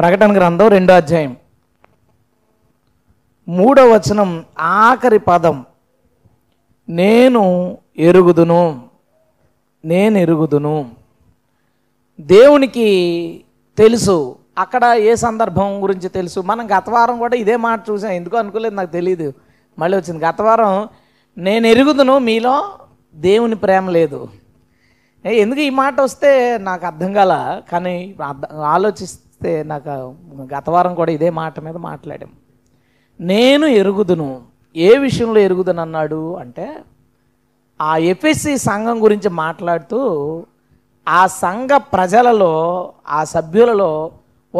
ప్రకటన గ్రంథం 2వ అధ్యాయం 3వ వచనం ఆఖరి పదం నేను ఎరుగుదును. దేవునికి తెలుసు. అక్కడ ఏ సందర్భం గురించి తెలుసు? మనం గతవారం కూడా ఇదే మాట చూసాం. ఎందుకో అనుకోలేదు, నాకు తెలియదు, మళ్ళీ వచ్చింది. గతవారం నేను ఎరుగుదును మీలో దేవుని ప్రేమ లేదు. ఎందుకు ఈ మాట వస్తే నాకు అర్థం కాల, కానీ ఆలోచిస్తే నాకు గతవారం కూడా ఇదే మాట మీద మాట్లాడాం. నేను ఎరుగుదును, ఏ విషయంలో ఎరుగుదును అన్నాడు అంటే ఆ ఎఫెసీ సంఘం గురించి మాట్లాడుతూ ఆ సంఘ ప్రజలలో ఆ సభ్యులలో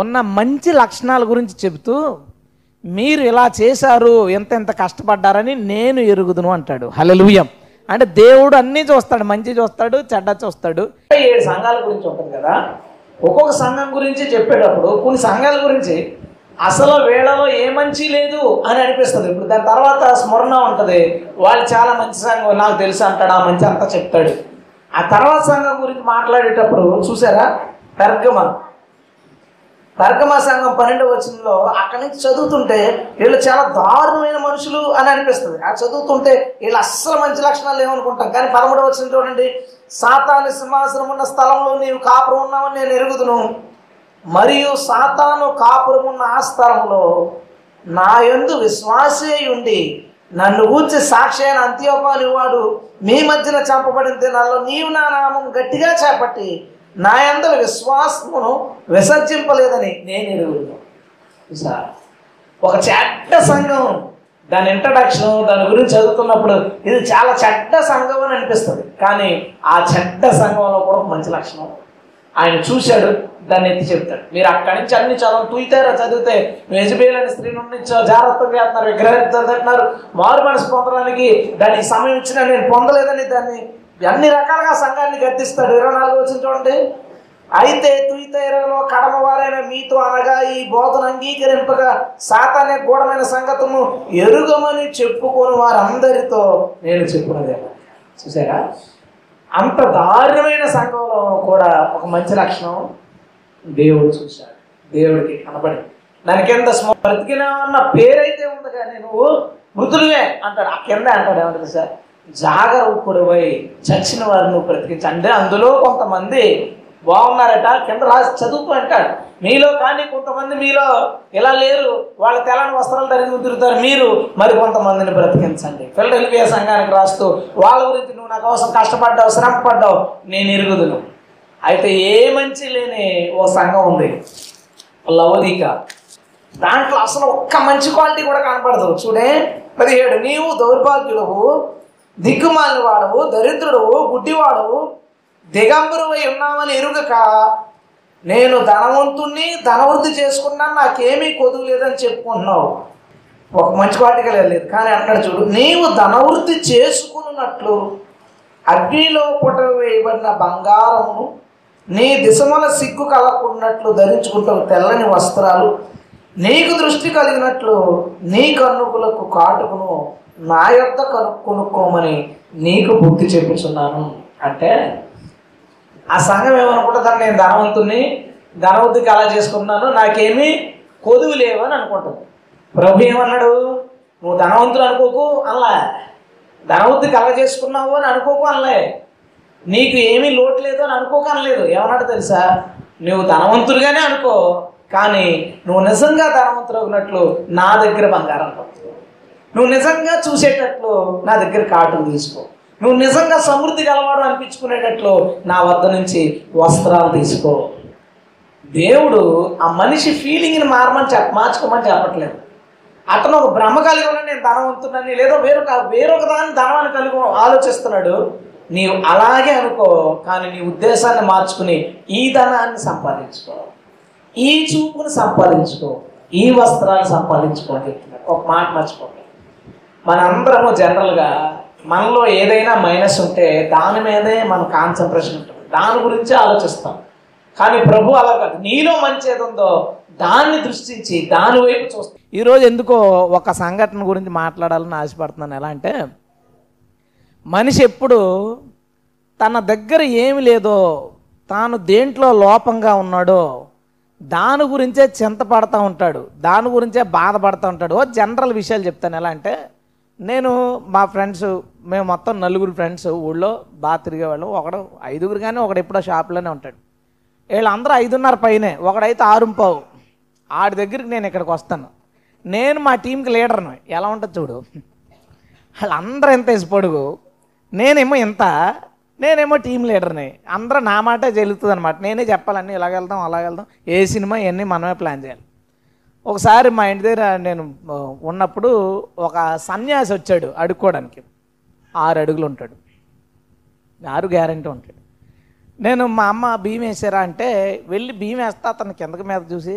ఉన్న మంచి లక్షణాల గురించి చెబుతూ మీరు ఇలా చేశారు, ఎంత కష్టపడ్డారని నేను ఎరుగుదును అంటాడు. హల్లెలూయా. అంటే దేవుడు అన్నీ చూస్తాడు, మంచి చూస్తాడు, చెడ్డ చూస్తాడు. 7 సంఘాల గురించి ఉంటుంది కదా, ఒక్కొక్క సంఘం గురించి చెప్పేటప్పుడు కొన్ని సంఘాల గురించి అసలు వేళలో ఏ మంచి లేదు అని అనిపిస్తుంది. ఇప్పుడు దాని తర్వాత స్మరణ ఉంటుంది, వాళ్ళు చాలా మంచి సంఘం నాకు తెలుసు అంటాడు, ఆ మంచి అంతా చెప్తాడు. ఆ తర్వాత సంఘం గురించి మాట్లాడేటప్పుడు చూసారా, పెర్గమ సంఘం 12వ వచనంలో అక్కడి నుంచి చదువుతుంటే వీళ్ళు చాలా దారుణమైన మనుషులు అని అనిపిస్తుంది. ఆ చదువుతుంటే వీళ్ళు అస్సలు మంచి లక్షణాలు ఏమనుకుంటాం, కానీ 13వ వచనం చూడండి, సాతాను సింహాసనం ఉన్న స్థలంలో నీవు కాపురు ఉన్నావని నేను ఎరుగుదును, మరియు సాతాను కాపురం ఉన్న ఆ స్థలంలో నా యందు విశ్వాసే ఉండి నన్ను ఊర్చి సాక్షి అయిన అంత్యోపాలు వాడు మీ మధ్యన చంపబడిన దినాల్లో నీవు నా నామం గట్టిగా చేపట్టి నా యందు విశ్వాసమును విసర్జింపలేదని నేను ఎరుగుదును. ఒక చెడ్డ సంఘం, దాని ఇంట్రడక్షన్, దాని గురించి చదువుతున్నప్పుడు ఇది చాలా చెడ్డ సంఘం అని అనిపిస్తుంది. కానీ ఆ చెడ్డ సంఘంలో కూడా మంచి లక్షణం ఆయన చూశాడు, దాన్ని ఎత్తి చెప్తాడు. మీరు అక్కడి నుంచి అన్ని తూయితారా చదివితే యెజబెల్ అనే స్త్రీ నుండి జాగ్రత్తగా చేస్తున్నారు, విగ్రహాలు తింటున్నారు, మారు మనసు పొందడానికి దానికి సమయం ఇచ్చినా నేను పొందలేదని దాన్ని అన్ని రకాలుగా సంఘాన్ని గర్తిస్తాడు. 24వ వచనం చూడండి, అయితే తూయితైరలో కడమవారైన మీతో అనగా ఈ బోధను అంగీకరింపగా సాతానే గూఢమైన సంగతులను ఎరుగమని చెప్పుకొని వారందరితో నేను చెప్పుకున్నదే. చూసారా, అంత దారుణమైన సంఘంలో కూడా ఒక మంచి లక్షణం దేవుడు చూశాడు, దేవుడికి కనబడి దాని కింద బ్రతికినా అన్న పేరైతే ఉంది కానీ నువ్వు మృతులువే అంటాడు. ఆ కింద అంటాడు ఏమంటారు సార్, జాగరూకుడివై చచ్చిన వారు నువ్వు బ్రతికించు అంటే అందులో కొంతమంది బాగున్నారట, కింద రాసి చదువుకు అంటాడు. మీలో కానీ కొంతమంది మీలో ఇలా లేరు, వాళ్ళు తెల్లని వస్త్రాలు ధరించి తిరుగుతారు, మీరు మరి కొంతమందిని బ్రతికించండి. ఫిలడెల్ఫియా సంఘానికి రాస్తూ వాళ్ళ గురించి నువ్వు నా కోసం కష్టపడ్డావు, శ్రమ పడ్డావు, నేను ఎరుగుదును. అయితే ఏ మంచి లేని ఓ సంఘం ఉంది లవోదిక, దాంట్లో అసలు ఒక్క మంచి క్వాలిటీ కూడా కనపడదు. చూడే 17, నీవు దౌర్భాగ్యుడవు, దిక్కుమాలిన వాడవు, దరిద్రుడవు, గుడ్డివాడవు, దిగంబరువై ఉన్నామని ఎరుగక నేను ధనవంతుణ్ణి ధనవృద్ధి చేసుకున్నా, నాకేమీ కొదువు లేదని చెప్పుకుంటున్నావు. ఒక మంచి క్వాలిటీగా లేదు. కానీ అంటాడు చూడు, నీవు ధనవృద్ధి చేసుకున్నట్లు అగ్నిలో పుట వేయబడిన బంగారమును నీ దిశమల సిగ్గు కలగకున్నట్లు ధరించుకుంటావు, తెల్లని వస్త్రాలు నీకు దృష్టి కలిగినట్లు నీ కన్నుకులకు కాటుకును నా యొద్ద కొనుక్కోమని నీకు బుద్ధి చెప్పుచున్నాను. అంటే ఆ సంఘం ఏమనుకుంటుందని, నేను ధనవంతుని ధనవృద్ధికి అలా చేసుకున్నాను, నాకేమీ కొదువు లేవు అని అనుకుంటుంది. ప్రభు ఏమన్నాడు, నువ్వు ధనవంతులు అనుకోకు అలా, ధనవృద్ధికి అలా చేసుకున్నావు అని అనుకోకు అనలే, నీకు ఏమీ లోటు లేదు అని అనుకోక అనలేదు. ఏమన్నాడు తెలుసా, నువ్వు ధనవంతుడిగానే అనుకో, కానీ నువ్వు నిజంగా ధనవంతులవునట్లు నా దగ్గర బంగారం పట్టు, నువ్వు నిజంగా చూసేటట్లు నా దగ్గర కాటును తీసుకో, నువ్వు నిజంగా సమృద్ధి కలవాడు అనిపించుకునేటట్లు నా వద్ద నుంచి వస్త్రాలు తీసుకో. దేవుడు ఆ మనిషి ఫీలింగ్ని మార్చుకోమని చెప్పట్లేదు. అతను ఒక భ్రమ కలిగి ఉన్న నేను ధనవంతునని, లేదో వేరొక దాన్ని ధనవాన్ని కలిగి ఆలోచిస్తున్నాడు. నీవు అలాగే అనుకో, కానీ నీ ఉద్దేశాన్ని మార్చుకుని ఈ ధనాన్ని సంపాదించుకో, ఈ చూపును సంపాదించుకో, ఈ వస్త్రాన్ని సంపాదించుకో అని చెప్తున్నాడు. ఒక మాట మర్చిపోండి, మనందరము జనరల్గా మనలో ఏదైనా మైనస్ ఉంటే దాని మీదే మన కాన్సన్ట్రేషన్ ఉంటుంది, దాని గురించి ఆలోచిస్తాం. కానీ ప్రభు అలా కాదు, నీలో మంచి ఏది ఉందో దాన్ని దృష్టించి దాని వైపు చూస్తాం. ఈరోజు ఎందుకో ఒక సంఘటన గురించి మాట్లాడాలని ఆశపడుతున్నాను. ఎలా అంటే, మనిషి ఎప్పుడు తన దగ్గర ఏమి లేదో, తాను దేంట్లో లోపంగా ఉన్నాడో, దాని గురించే చింతపడతా ఉంటాడు, దాని గురించే బాధపడతా ఉంటాడు. జనరల్ విషయాలు చెప్తాను. ఎలా అంటే, నేను మా ఫ్రెండ్స్ మేము మొత్తం 4 ఫ్రెండ్స్ ఊళ్ళో బాగా తిరిగేవాళ్ళం. ఒకడు 5 కానీ ఒకడు ఎప్పుడో షాప్లోనే ఉంటాడు. వీళ్ళందరూ 5:30 పైనే, ఒకడైతే 6:15. ఆడి దగ్గరికి నేను ఇక్కడికి వస్తాను, నేను మా టీంకి లీడర్ను. ఎలా ఉంటుంది చూడు, వాళ్ళందరూ ఎంత వేసి పొడుగు, నేనేమో ఇంత, నేనేమో టీం లీడర్ని. అందరూ నా మాటే జరుగుతుంది అనమాట. నేనే చెప్పాలన్నీ ఇలాగ వెళ్దాం అలాగ వెళ్దాం, ఏ సినిమా ఇవన్నీ మనమే ప్లాన్ చేయాలి. ఒకసారి మా ఇంటి దగ్గర నేను ఉన్నప్పుడు ఒక సన్యాసి వచ్చాడు అడుక్కోవడానికి. 6 అడుగులు ఉంటాడు, 6 గ్యారెంటీ ఉంటాడు. నేను మా అమ్మ బియ్యం వేసారా అంటే వెళ్ళి బియ్యం వేస్తా. అతను కిందకి మీద చూసి,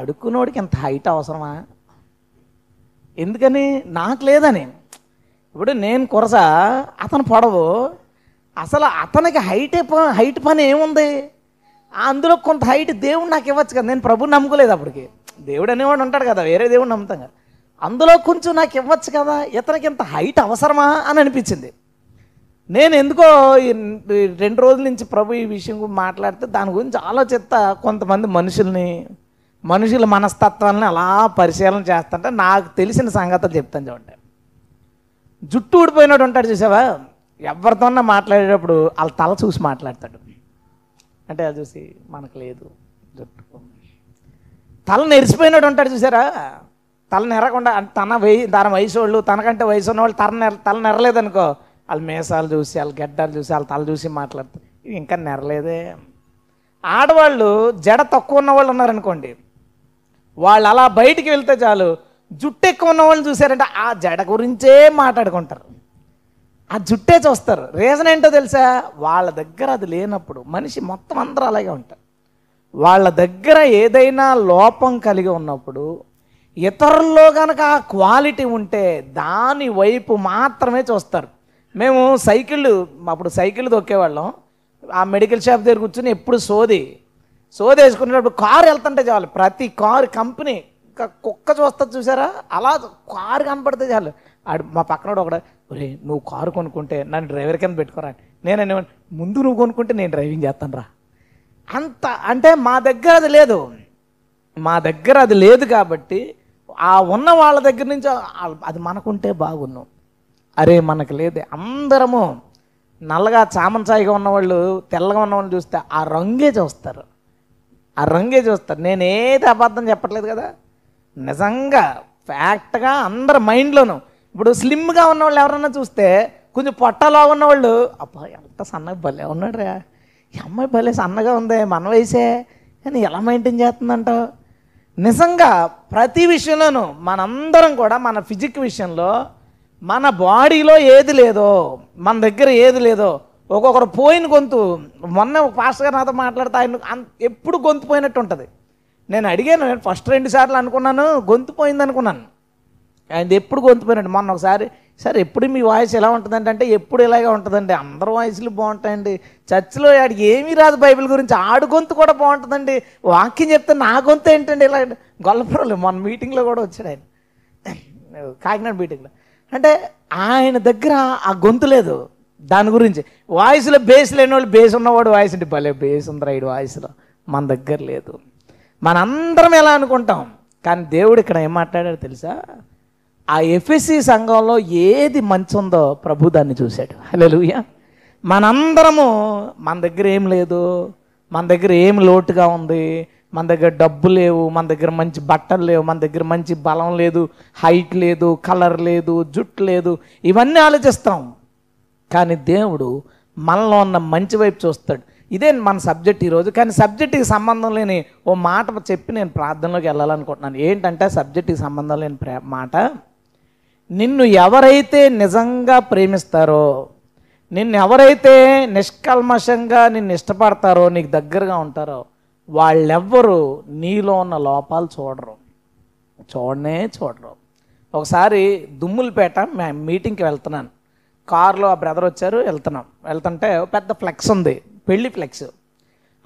అడుక్కునోడికి ఇంత హైట్ అవసరమా, ఎందుకని? నాకు లేదని. ఇప్పుడు నేను కొరస, అతను పొడవు, అసలు అతనికి హైట్ పని ఏముంది? అందులో కొంత హైట్ దేవుడు నాకు ఇవ్వచ్చు కదా. నేను ప్రభుని నమ్ముకోలేదు అప్పటికి. దేవుడు అనేవాడు ఉంటాడు కదా, వేరే దేవుడు నమ్ముతాం కదా. అందులో కొంచెం నాకు ఇవ్వచ్చు కదా, ఇతనికి ఇంత హైట్ అవసరమా అని అనిపించింది. నేను ఎందుకో 2 రోజుల నుంచి ప్రభు ఈ విషయం మాట్లాడితే దాని గురించి ఆలోచిస్తా. కొంతమంది మనుషుల మనస్తత్వాలని అలా పరిశీలన చేస్తుంటే నాకు తెలిసిన సంగతులు చెప్తాను చూడండి. జుట్టు ఊడిపోయినాడు ఉంటాడు చూసావా, ఎవరితోన్నా మాట్లాడేటప్పుడు వాళ్ళ తల చూసి మాట్లాడతాడు. అంటే అది చూసి మనకు లేదు జుట్టు. తల నెరిసిపోయినాడు ఉంటాడు చూసారా, తల నెరకుండా, తన వయసు వాళ్ళు, తనకంటే వయసు ఉన్నవాళ్ళు తల నెరలేదనుకో, వాళ్ళ మేసాలు చూసి, వాళ్ళ గడ్డాలు చూసి, వాళ్ళ తల చూసి మాట్లాడతారు, ఇది ఇంకా నెరలేదే. ఆడవాళ్ళు జడ తక్కువ ఉన్నవాళ్ళు ఉన్నారనుకోండి, వాళ్ళు అలా బయటికి వెళ్తే చాలు, జుట్టు ఎక్కువ ఉన్నవాళ్ళు చూసారంటే ఆ జడ గురించే మాట్లాడుకుంటారు, ఆ జుట్టే చూస్తారు. రీజన్ ఏంటో తెలుసా, వాళ్ళ దగ్గర అది లేనప్పుడు. మనిషి మొత్తం అందరూ అలాగే ఉంటారు. వాళ్ళ దగ్గర ఏదైనా లోపం కలిగి ఉన్నప్పుడు ఇతరుల్లో కనుక ఆ క్వాలిటీ ఉంటే దాని వైపు మాత్రమే చూస్తారు. మేము అప్పుడు సైకిళ్ళు తొక్కేవాళ్ళం. ఆ మెడికల్ షాప్ దగ్గర కూర్చొని ఎప్పుడు సోది వేసుకునేటప్పుడు కారు వెళ్తుంటే చాలు, ప్రతి కారు కంపెనీ, ఇంకా కుక్క చూస్తుంది చూసారా, అలా కారు కనపడితే చాలు, ఆడు మా పక్కనోడు ఒకడ, ఒరే నువ్వు కారు కొనుక్కుంటే నన్ను డ్రైవర్ కింద పెట్టుకోరా. నేనే, ముందు నువ్వు కొనుక్కుంటే నేను డ్రైవింగ్ చేస్తాను రా. అంత అంటే మా దగ్గర అది లేదు కాబట్టి ఆ ఉన్న వాళ్ళ దగ్గర నుంచి అది మనకుంటే బాగున్నాం, అరే మనకు లేదే. అందరము నల్లగా చామంచాయిగా ఉన్నవాళ్ళు, తెల్లగా ఉన్నవాళ్ళు చూస్తే ఆ రంగే చూస్తారు. నేను ఏది అబద్ధం చెప్పట్లేదు కదా, నిజంగా ఫ్యాక్ట్గా అందరి మైండ్లోనూ. ఇప్పుడు స్లిమ్గా ఉన్నవాళ్ళు ఎవరన్నా చూస్తే, కొంచెం పొట్టలా ఉన్నవాళ్ళు, అబ్బా ఎంత సన్నగా భలే ఉన్నాడు రా, ఈ అమ్మాయి భలే సన్నగా ఉంది, మన వయసే కానీ ఎలా మెయింటైన్ చేస్తుందంట. నిజంగా ప్రతి విషయంలోనూ మనందరం కూడా మన ఫిజిక్ విషయంలో మన బాడీలో ఏది లేదో, మన దగ్గర ఏది లేదో. ఒక్కొక్కరు పోయిన గొంతు, మొన్న ఒక పాస్టర్ గారు నాతో మాట్లాడితే ఆయన ఎప్పుడు గొంతు పోయినట్టు ఉంటుంది. నేను అడిగాను, నేను ఫస్ట్ 2 సార్లు అనుకున్నాను గొంతు పోయింది అనుకున్నాను, ఆయన ఎప్పుడు గొంతు పోయినట్టు. మొన్న ఒకసారి, సార్ ఎప్పుడు మీ వాయిస్ ఎలా ఉంటుందండి అంటే, ఎప్పుడు ఇలాగే ఉంటుందండి, అందరు వాయిస్లు బాగుంటాయండి, చర్చిలో ఆడికి ఏమీ రాదు బైబిల్ గురించి, ఆడు గొంతు కూడా బాగుంటుందండి, వాక్యం చెప్తే నా గొంతు ఏంటండి ఇలా గొల్లపరలు. మొన్న మీటింగ్లో కూడా వచ్చాడు ఆయన, కాకినాడ మీటింగ్లో. అంటే ఆయన దగ్గర ఆ గొంతు లేదు. దాని గురించి వాయిస్లో బేస్ లేని వాళ్ళు, బేస్ ఉన్నవాడు వాయిస్ అంటే భలే బేస్ ఉందిరా ఈ వాయిస్లో, మన దగ్గర లేదు. మనందరం ఎలా అనుకుంటాం, కానీ దేవుడు ఇక్కడ ఏం మాట్లాడాడు తెలుసా, ఆ ఎఫ్ఎస్సి సంఘంలో ఏది మంచి ఉందో ప్రభు దాన్ని చూశాడు. హల్లెలూయా. మనందరము మన దగ్గర ఏం లేదు, మన దగ్గర ఏం లోటుగా ఉంది, మన దగ్గర డబ్బు లేవు, మన దగ్గర మంచి బట్టలు లేవు, మన దగ్గర మంచి బలం లేదు, హైట్ లేదు, కలర్ లేదు, జుట్టు లేదు, ఇవన్నీ ఆలోచిస్తాం. కానీ దేవుడు మనలో ఉన్న మంచి వైపు చూస్తాడు. ఇదే మన సబ్జెక్ట్ ఈరోజు. కానీ సబ్జెక్టుకి సంబంధం లేని ఓ మాట చెప్పి నేను ప్రార్థనలోకి వెళ్ళాలనుకుంటున్నాను. ఏంటంటే, సబ్జెక్టుకి సంబంధం లేని మాట, నిన్ను ఎవరైతే నిజంగా ప్రేమిస్తారో, నిన్ను ఎవరైతే నిష్కల్మషంగా నిన్ను ఇష్టపడతారో, నీకు దగ్గరగా ఉంటారో, వాళ్ళెవ్వరూ నీలో ఉన్న లోపాలు చూడరు. ఒకసారి దుమ్ములపేట మీటింగ్కి వెళ్తున్నాను, కారులో ఆ బ్రదర్ వచ్చారు, వెళ్తుంటే పెద్ద ఫ్లెక్స్ ఉంది, పెళ్లి ఫ్లెక్స్.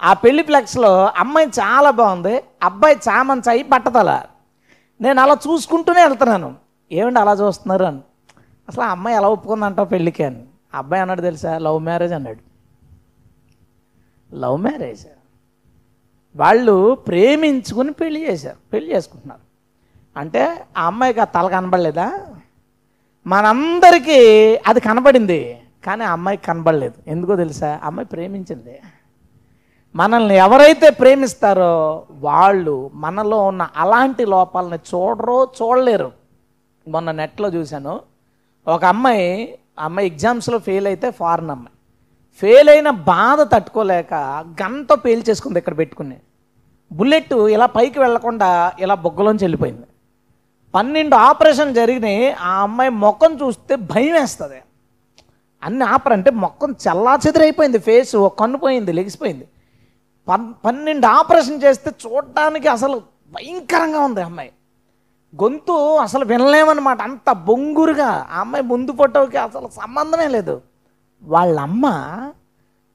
ఆ పెళ్లి ఫ్లెక్స్లో అమ్మాయి చాలా బాగుంది, అబ్బాయి చామంచాయి బట్టతల. నేను అలా చూసుకుంటూనే వెళ్తున్నాను, ఏమండి అలా చూస్తున్నారు అని. అసలు ఆ అమ్మాయి ఎలా ఒప్పుకుందంటావు పెళ్ళికి అని. అబ్బాయి అన్నాడు తెలుసా, లవ్ మ్యారేజ్ అన్నాడు. లవ్ మ్యారేజ్ వాళ్ళు ప్రేమించుకుని పెళ్లి చేసుకుంటున్నారు. అంటే ఆ అమ్మాయికి ఆ తల కనబడలేదా? మనందరికీ అది కనబడింది, కానీ ఆ అమ్మాయికి కనబడలేదు. ఎందుకో తెలుసా? అమ్మాయి ప్రేమించింది. మనల్ని ఎవరైతే ప్రేమిస్తారో వాళ్ళు మనలో ఉన్న అలాంటి లోపాలని చూడలేరు. మొన్న నెట్లో చూశాను, ఒక అమ్మాయి ఎగ్జామ్స్లో ఫెయిల్ అయితే, ఫారెన్ అమ్మాయి ఫెయిల్ అయిన బాధ తట్టుకోలేక గన్తో పేల్చేసుకుంది. ఇక్కడ పెట్టుకుని బుల్లెట్ ఇలా పైకి వెళ్లకుండా ఇలా బొగ్గలోంచి వెళ్ళిపోయింది. 12 ఆపరేషన్ జరిగినాయి. ఆ అమ్మాయి ముఖం చూస్తే భయం వేస్తుంది. అన్ని ఆపరంటే ముఖం చల్లా చెదిరైపోయింది, ఫేసు కన్నుపోయింది, లెగిసిపోయింది. 12 ఆపరేషన్ చేస్తే చూడటానికి అసలు భయంకరంగా ఉంది. అమ్మాయి గొంతు అసలు వినలేమన్నమాట, అంత బొంగురుగా. ఆ అమ్మాయి ముందు ఫోటోకి అసలు సంబంధమే లేదు. వాళ్ళమ్మ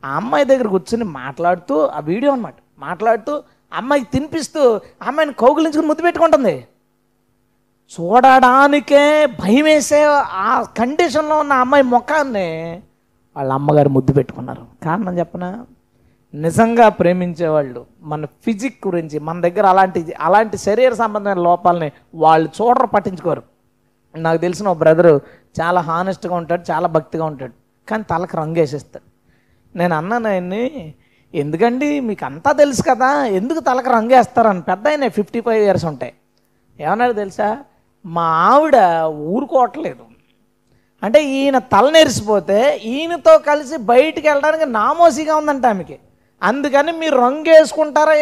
ఆ అమ్మాయి దగ్గర కూర్చొని మాట్లాడుతూ, ఆ వీడియో అన్నమాట, మాట్లాడుతూ అమ్మాయికి తినిపిస్తూ అమ్మాయిని కౌగిలించుకుని ముద్దు పెట్టుకుంటుంది. చూడడానికే భయం వేసే ఆ కండిషన్లో ఉన్న అమ్మాయి ముఖాన్ని వాళ్ళ అమ్మగారు ముద్దు పెట్టుకున్నారు. కారణం చెప్పనా? నిజంగా ప్రేమించేవాళ్ళు మన ఫిజిక్ గురించి, మన దగ్గర అలాంటి శరీర సంబంధమైన లోపాలని వాళ్ళు చూడరు, పట్టించుకోరు. నాకు తెలిసిన ఒక బ్రదరు చాలా హానెస్ట్గా ఉంటాడు, చాలా భక్తిగా ఉంటాడు, కానీ తలకు రంగు వేసేస్తాడు. నేను అన్నాను ఆయన్ని, ఎందుకండి మీకు అంతా తెలుసు కదా, ఎందుకు తలకు రంగు వేస్తారని. పెద్ద ఆయన 55 ఇయర్స్ ఉంటాయి. ఏమన్నాడు తెలుసా? మా ఆవిడ ఊరుకోవట్లేదు. అంటే ఈయన తలనెరిసిపోతే ఈయనతో కలిసి బయటికి వెళ్ళడానికి నామోసీగా ఉందంట ఆమెకి. అందుకని మీరు రంగు వేసుకుంటారా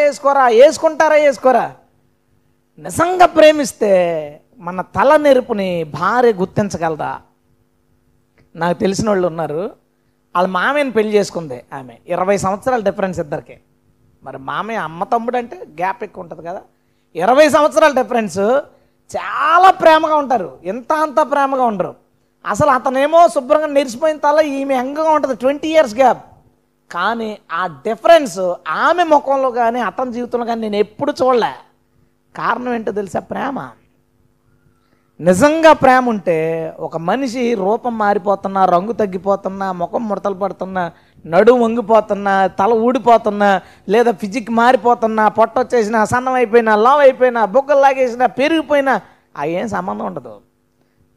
వేసుకోరా. నిజంగా ప్రేమిస్తే మన తల నెరుపుని భార్య గుర్తించగలదా? నాకు తెలిసిన వాళ్ళు ఉన్నారు, వాళ్ళ మామయ్యని పెళ్లి చేసుకుంది ఆమె. 20 సంవత్సరాల డిఫరెన్స్ ఇద్దరికి. మరి మామయ్య అమ్మ తమ్ముడు అంటే గ్యాప్ ఎక్కువ ఉంటుంది కదా. 20 సంవత్సరాల డిఫరెన్స్. చాలా ప్రేమగా ఉంటారు, ఎంత అంత ప్రేమగా ఉండరు. అసలు అతనేమో శుభ్రంగా నిరిసిపోయిన తల, ఈమె యంగ్గా ఉంటుంది, 20 ఇయర్స్ గ్యాప్. కానీ ఆ డిఫరెన్స్ ఆమె ముఖంలో కానీ అతని జీవితంలో కానీ నేను ఎప్పుడు చూడలే. కారణం ఏంటో తెలుసా? ప్రేమ. నిజంగా ప్రేమ ఉంటే ఒక మనిషి రూపం మారిపోతున్నా, రంగు తగ్గిపోతున్నా, ముఖం ముడతలు పడుతున్నా, నడుము వంగిపోతున్నా, తల ఊడిపోతున్నా, లేదా ఫిజిక్ మారిపోతున్నా, పొట్ట వచ్చేసినా, సన్నం అయిపోయినా, లావ్ అయిపోయినా, బొగ్గలు లాగేసినా, పెరిగిపోయినా, అవి ఏం సంబంధం ఉండదు.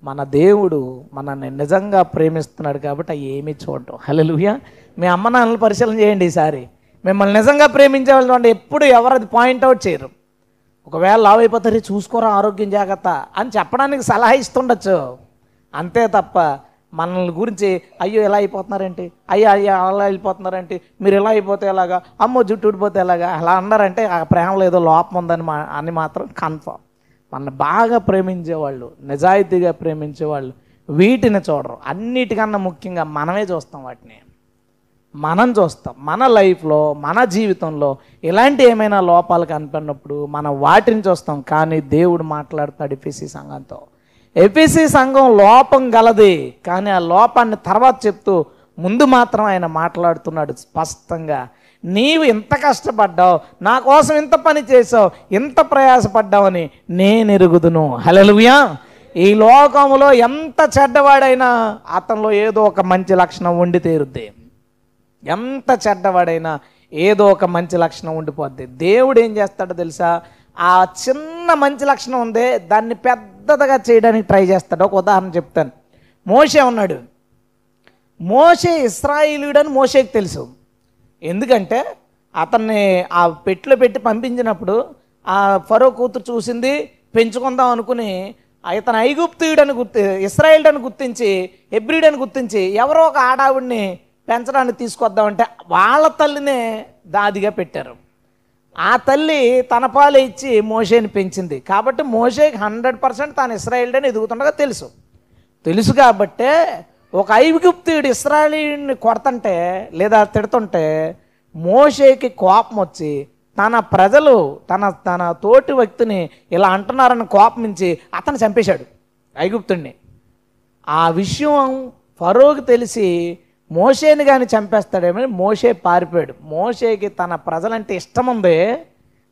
మన దేవుడు మనల్ని నిజంగా ప్రేమిస్తున్నాడు కాబట్టి అవి ఏమీ చూడటం. హల్లెలూయా. మీ అమ్మ నాన్నలు పరిశీలన చేయండి ఈసారి. మిమ్మల్ని నిజంగా ప్రేమించే వాళ్ళు అంటే ఎప్పుడు ఎవరు అది పాయింట్అవుట్ చేయరు. ఒకవేళ లావు అయిపోతారు, చూసుకోరా ఆరోగ్యం జాగ్రత్త అని చెప్పడానికి సలహా ఇస్తుండొచ్చు, అంతే తప్ప మనల్ని గురించి అయ్యో ఎలా అయిపోతున్నారేంటి, అయ్యో అలా వెళ్ళిపోతున్నారేంటి, మీరు ఎలా అయిపోతే ఎలాగా, అమ్మో జుట్టు ఊడిపోతే ఎలాగా, అలా అన్నారంటే ఆ ప్రేమలో ఏదో లోపం ఉందని అని మాత్రం కన్ఫర్మ్. మనల్ని బాగా ప్రేమించేవాళ్ళు, నిజాయితీగా ప్రేమించేవాళ్ళు వీటిని చూడరు. అన్నిటికన్నా ముఖ్యంగా మనమే చూస్తాం వాటిని. మన లైఫ్లో, మన జీవితంలో ఇలాంటి ఏమైనా లోపాలు కనపడినప్పుడు మనం వాటిని చూస్తాం. కానీ దేవుడు మాట్లాడతాడు ఎఫెసీ సంఘంతో. ఎఫెసీ సంఘం లోపం గలది, కానీ ఆ లోపాన్ని తర్వాత చెప్తూ ముందు మాత్రం ఆయన మాట్లాడుతున్నాడు స్పష్టంగా. నీవు ఇంత కష్టపడ్డావు, నా కోసం ఇంత పని చేసావు, ఇంత ప్రయాసపడ్డావని నేను ఎరుగుదును. హల్లెలూయా. ఈ లోకంలో ఎంత చెడ్డవాడైనా అతనిలో ఏదో ఒక మంచి లక్షణం ఉండి తీరుద్ది. ఎంత చెడ్డవాడైనా ఏదో ఒక మంచి లక్షణం ఉండిపోద్ది. దేవుడు ఏం చేస్తాడో తెలుసా? ఆ చిన్న మంచి లక్షణం ఉందే దాన్ని పెద్దదిగా చేయడానికి ట్రై చేస్తాడు. ఒక ఉదాహరణ చెప్తాను. మోషే ఉన్నాడు. మోషే ఇశ్రాయేలీయుడని మోషేకి తెలుసు. ఎందుకంటే అతన్ని ఆ పెట్టెలో పెట్టి పంపించినప్పుడు ఆ ఫరో కూతురు చూసింది, పెంచుకుందాం అనుకుని ఇతను ఐగుప్తీయుడని ఇశ్రాయేలీయుడని గుర్తించి, హెబ్రీయుడని గుర్తించి ఎవరో ఒక ఆడావిడిని పెంచడానికి తీసుకొద్దామంటే వాళ్ళ తల్లినే దాదిగా పెట్టారు. ఆ తల్లి తన పాలే ఇచ్చి మోషేని పెంచింది. కాబట్టి మోషేకి 100% తాను ఇశ్రాయేలీయుడని ఎదుగుతుండగా తెలుసు కాబట్టే ఒక ఐగుప్తీయుడు ఇశ్రాయేలీయుడిని కొడతంటే లేదా తిడుతుంటే మోషేకి కోపం వచ్చి తన ప్రజలు తన తోటి వ్యక్తిని ఇలా అంటున్నారని కోపమించి అతను చంపేశాడు ఐగుప్తుడిని. ఆ విషయం ఫరోకి తెలిసి మోషేని కానీ చంపేస్తాడేమని మోషే పారిపోయాడు. మోషేకి తన ప్రజలంటే ఇష్టం ఉంది,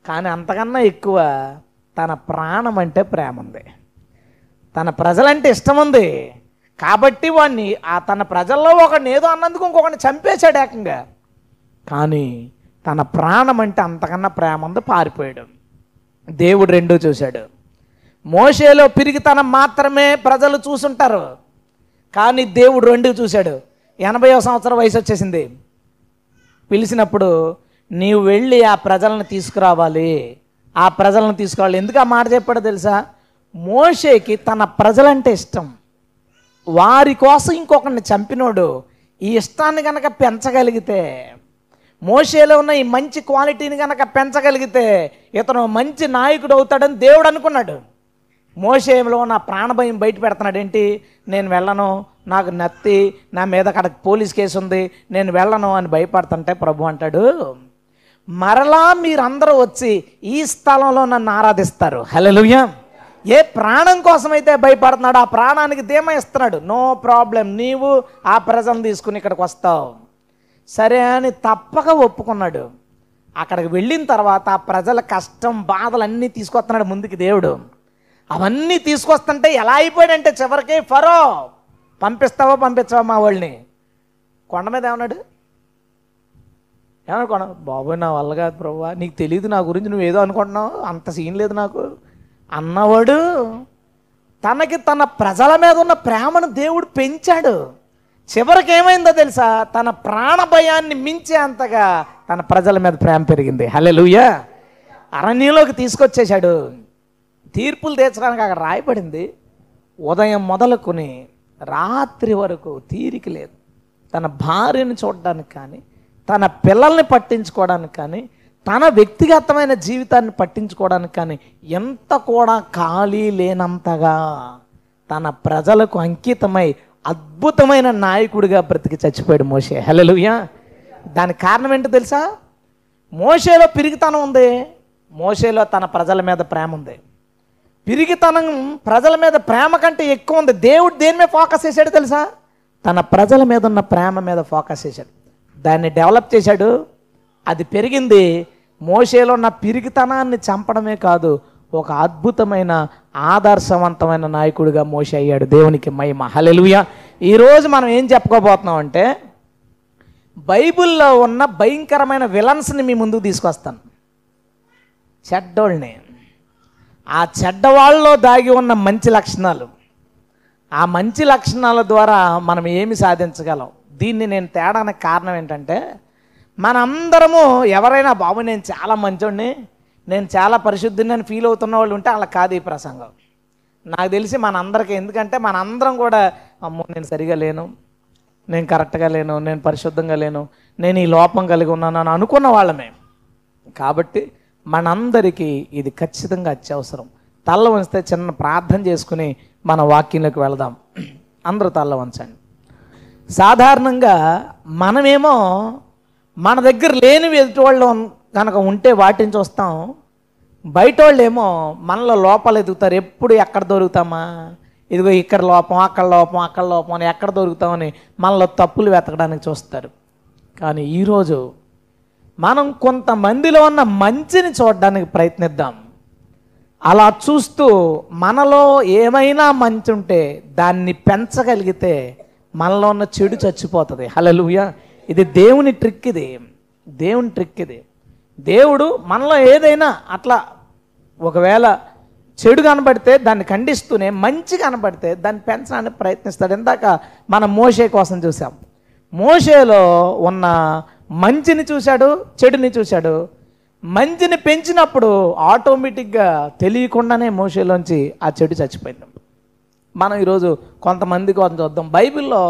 కానీ అంతకన్నా ఎక్కువ తన ప్రాణం అంటే ప్రేమ ఉంది. తన ప్రజలంటే ఇష్టం ఉంది కాబట్టి వాడిని ఆ తన ప్రజల్లో ఒకడిని ఏదో అన్నందుకు ఇంకొకడిని చంపేశాడు ఏకంగా. కానీ తన ప్రాణం అంటే అంతకన్నా ప్రేమంతో పారిపోయాడు. దేవుడు రెండూ చూశాడు. మోషేలో పిరికితనం మాత్రమే ప్రజలు చూసుంటారు, కానీ దేవుడు రెండూ చూశాడు. 80వ సంవత్సరం వయసు వచ్చేసింది. పిలిచినప్పుడు నీవు వెళ్ళి ఆ ప్రజలను తీసుకురావాలి, ఆ ప్రజలను తీసుకోవాలి. ఎందుకు ఆ మాట చెప్పాడో తెలుసా? మోషేకి తన ప్రజలంటే ఇష్టం. వారి కోసం ఇంకొకరిని చంపినోడు ఈ ఇష్టాన్ని కనుక పెంచగలిగితే, మోషేలో ఉన్న ఈ మంచి క్వాలిటీని కనుక పెంచగలిగితే ఇతను మంచి నాయకుడు అవుతాడని దేవుడు అనుకున్నాడు. మోషేలో నా ప్రాణభయం బయట పెడుతున్నాడు. ఏంటి, నేను వెళ్ళను, నాకు నత్తి, నా మీద అక్కడ పోలీస్ కేసు ఉంది, నేను వెళ్ళను అని భయపడుతుంటే ప్రభు అంటాడు, మరలా మీరందరూ వచ్చి ఈ స్థలంలో నన్ను ఆరాధిస్తారు. హల్లెలూయా. ఏ ప్రాణం కోసమైతే భయపడుతున్నాడు ఆ ప్రాణానికి ధీమా ఇస్తున్నాడు. నో ప్రాబ్లం, నీవు ఆ ప్రజలను తీసుకుని ఇక్కడికి వస్తావు. సరే అని తప్పక ఒప్పుకున్నాడు. అక్కడికి వెళ్ళిన తర్వాత ఆ ప్రజల కష్టం బాధలన్నీ తీసుకొస్తున్నాడు ముందుకి దేవుడు. అవన్నీ తీసుకొస్తుంటే ఎలా అయిపోయాడంటే చివరికి, ఫరో పంపిస్తావో పంపించావో మా వాళ్ళని, కొండ మీద ఏమన్నాడు, ఏమన్నా కొండ బాబు నా వల్ల కాదు ప్రభువా, నీకు తెలియదు నా గురించి, నువ్వేదో అనుకుంటున్నావు, అంత సీన్ లేదు నాకు అన్నవాడు తనకి తన ప్రజల మీద ఉన్న ప్రేమను దేవుడు పెంచాడు. చివరికి ఏమైందో తెలుసా, తన ప్రాణ భయాన్ని మించే అంతగా తన ప్రజల మీద ప్రేమ పెరిగింది. హల్లెలూయా. అరణ్యంలోకి తీసుకొచ్చేశాడు. తీర్పులు తీర్చడానికి అక్కడ రాయబడింది, ఉదయం మొదలుకొని రాత్రి వరకు తీరిక లేదు. తన భార్యను చూడడానికి కానీ, తన పిల్లల్ని పట్టించుకోవడానికి కానీ, తన వ్యక్తిగతమైన జీవితాన్ని పట్టించుకోవడానికి కానీ ఎంత కూడా ఖాళీ లేనంతగా తన ప్రజలకు అంకితమై అద్భుతమైన నాయకుడిగా బ్రతికి చచ్చిపోయాడు మోషే. హల్లెలూయా. దానికి కారణం ఏంటో తెలుసా? మోషేలో పిరికితనం ఉంది, మోషేలో తన ప్రజల మీద ప్రేమ ఉంది. పిరికితనం ప్రజల మీద ప్రేమ కంటే ఎక్కువ ఉంది. దేవుడు దేని మీద ఫోకస్ చేశాడు తెలుసా? తన ప్రజల మీద ఉన్న ప్రేమ మీద ఫోకస్ చేశాడు, దాన్ని డెవలప్ చేశాడు, అది పెరిగింది. మోషేలో ఉన్న పిరికితనాన్ని చంపడమే కాదు, ఒక అద్భుతమైన ఆదర్శవంతమైన నాయకుడిగా మోషే అయ్యాడు. దేవునికి మహిమ. హల్లెలూయా. ఈరోజు మనం ఏం చెప్పుకోబోతున్నాం అంటే, బైబిల్లో ఉన్న భయంకరమైన విలన్స్ని మీ ముందుకు తీసుకొస్తాను, చెడ్డోళ్ళని, ఆ చెడ్డవాళ్ళలో దాగి ఉన్న మంచి లక్షణాలు, ఆ మంచి లక్షణాల ద్వారా మనం ఏమి సాధించగలం. దీన్ని నేను తేడానికి కారణం ఏంటంటే, మనందరము ఎవరైనా బాబు నేను చాలా మంచోడిని, నేను చాలా పరిశుద్ధిని అని ఫీల్ అవుతున్న వాళ్ళు ఉంటే వాళ్ళకి కాదు ఈ ప్రసంగం, నాకు తెలిసి మనందరికీ. ఎందుకంటే మనందరం కూడా అమ్మో నేను సరిగా లేను, నేను కరెక్ట్గా లేను, నేను పరిశుద్ధంగా లేను, నేను ఈ లోపం కలిగి ఉన్నాను అని అనుకున్న వాళ్ళమే. కాబట్టి మనందరికీ ఇది ఖచ్చితంగా అత్యవసరం. తల్ల వంచితే చిన్న ప్రార్థన చేసుకుని మన వాక్యంలోకి వెళదాం. అందరూ తల్ల వంచండి. సాధారణంగా మనమేమో మన దగ్గర లేనివి ఎదుటివాళ్ళు కనుక ఉంటే వాటిని చూస్తాం, బయట వాళ్ళు ఏమో మనలో లోపాలు ఎదుగుతారు. ఎప్పుడు ఎక్కడ దొరుకుతామా, ఇదిగో ఇక్కడ లోపం, అక్కడ లోపం, అక్కడ లోపం అని ఎక్కడ దొరుకుతామని మనలో తప్పులు వెతకడానికి చూస్తారు. కానీ ఈరోజు మనం కొంతమందిలో ఉన్న మంచిని చూడడానికి ప్రయత్నిద్దాం. అలా చూస్తూ మనలో ఏమైనా మంచి ఉంటే దాన్ని పెంచగలిగితే మనలో ఉన్న చెడు చచ్చిపోతుంది. హల్లెలూయా. ఇది దేవుని ట్రిక్, ఇది దేవుని ట్రిక్. ఇది దేవుడు మనలో ఏదైనా అట్లా ఒకవేళ చెడు కనబడితే దాన్ని ఖండిస్తూనే, మంచి కనబడితే దాన్ని పెంచడానికి ప్రయత్నిస్తాడు. ఇందాక మనం మోషే కోసం చూసాం, మోషేలో ఉన్న మంచిని చూశాడు, చెడుని చూశాడు. మంచిని పెంచినప్పుడు ఆటోమేటిక్గా తెలియకుండానే మోషేలోంచి ఆ చెడు చచ్చిపోయింది. మనం ఈరోజు కొంతమంది కోసం చూద్దాం. బైబిల్లో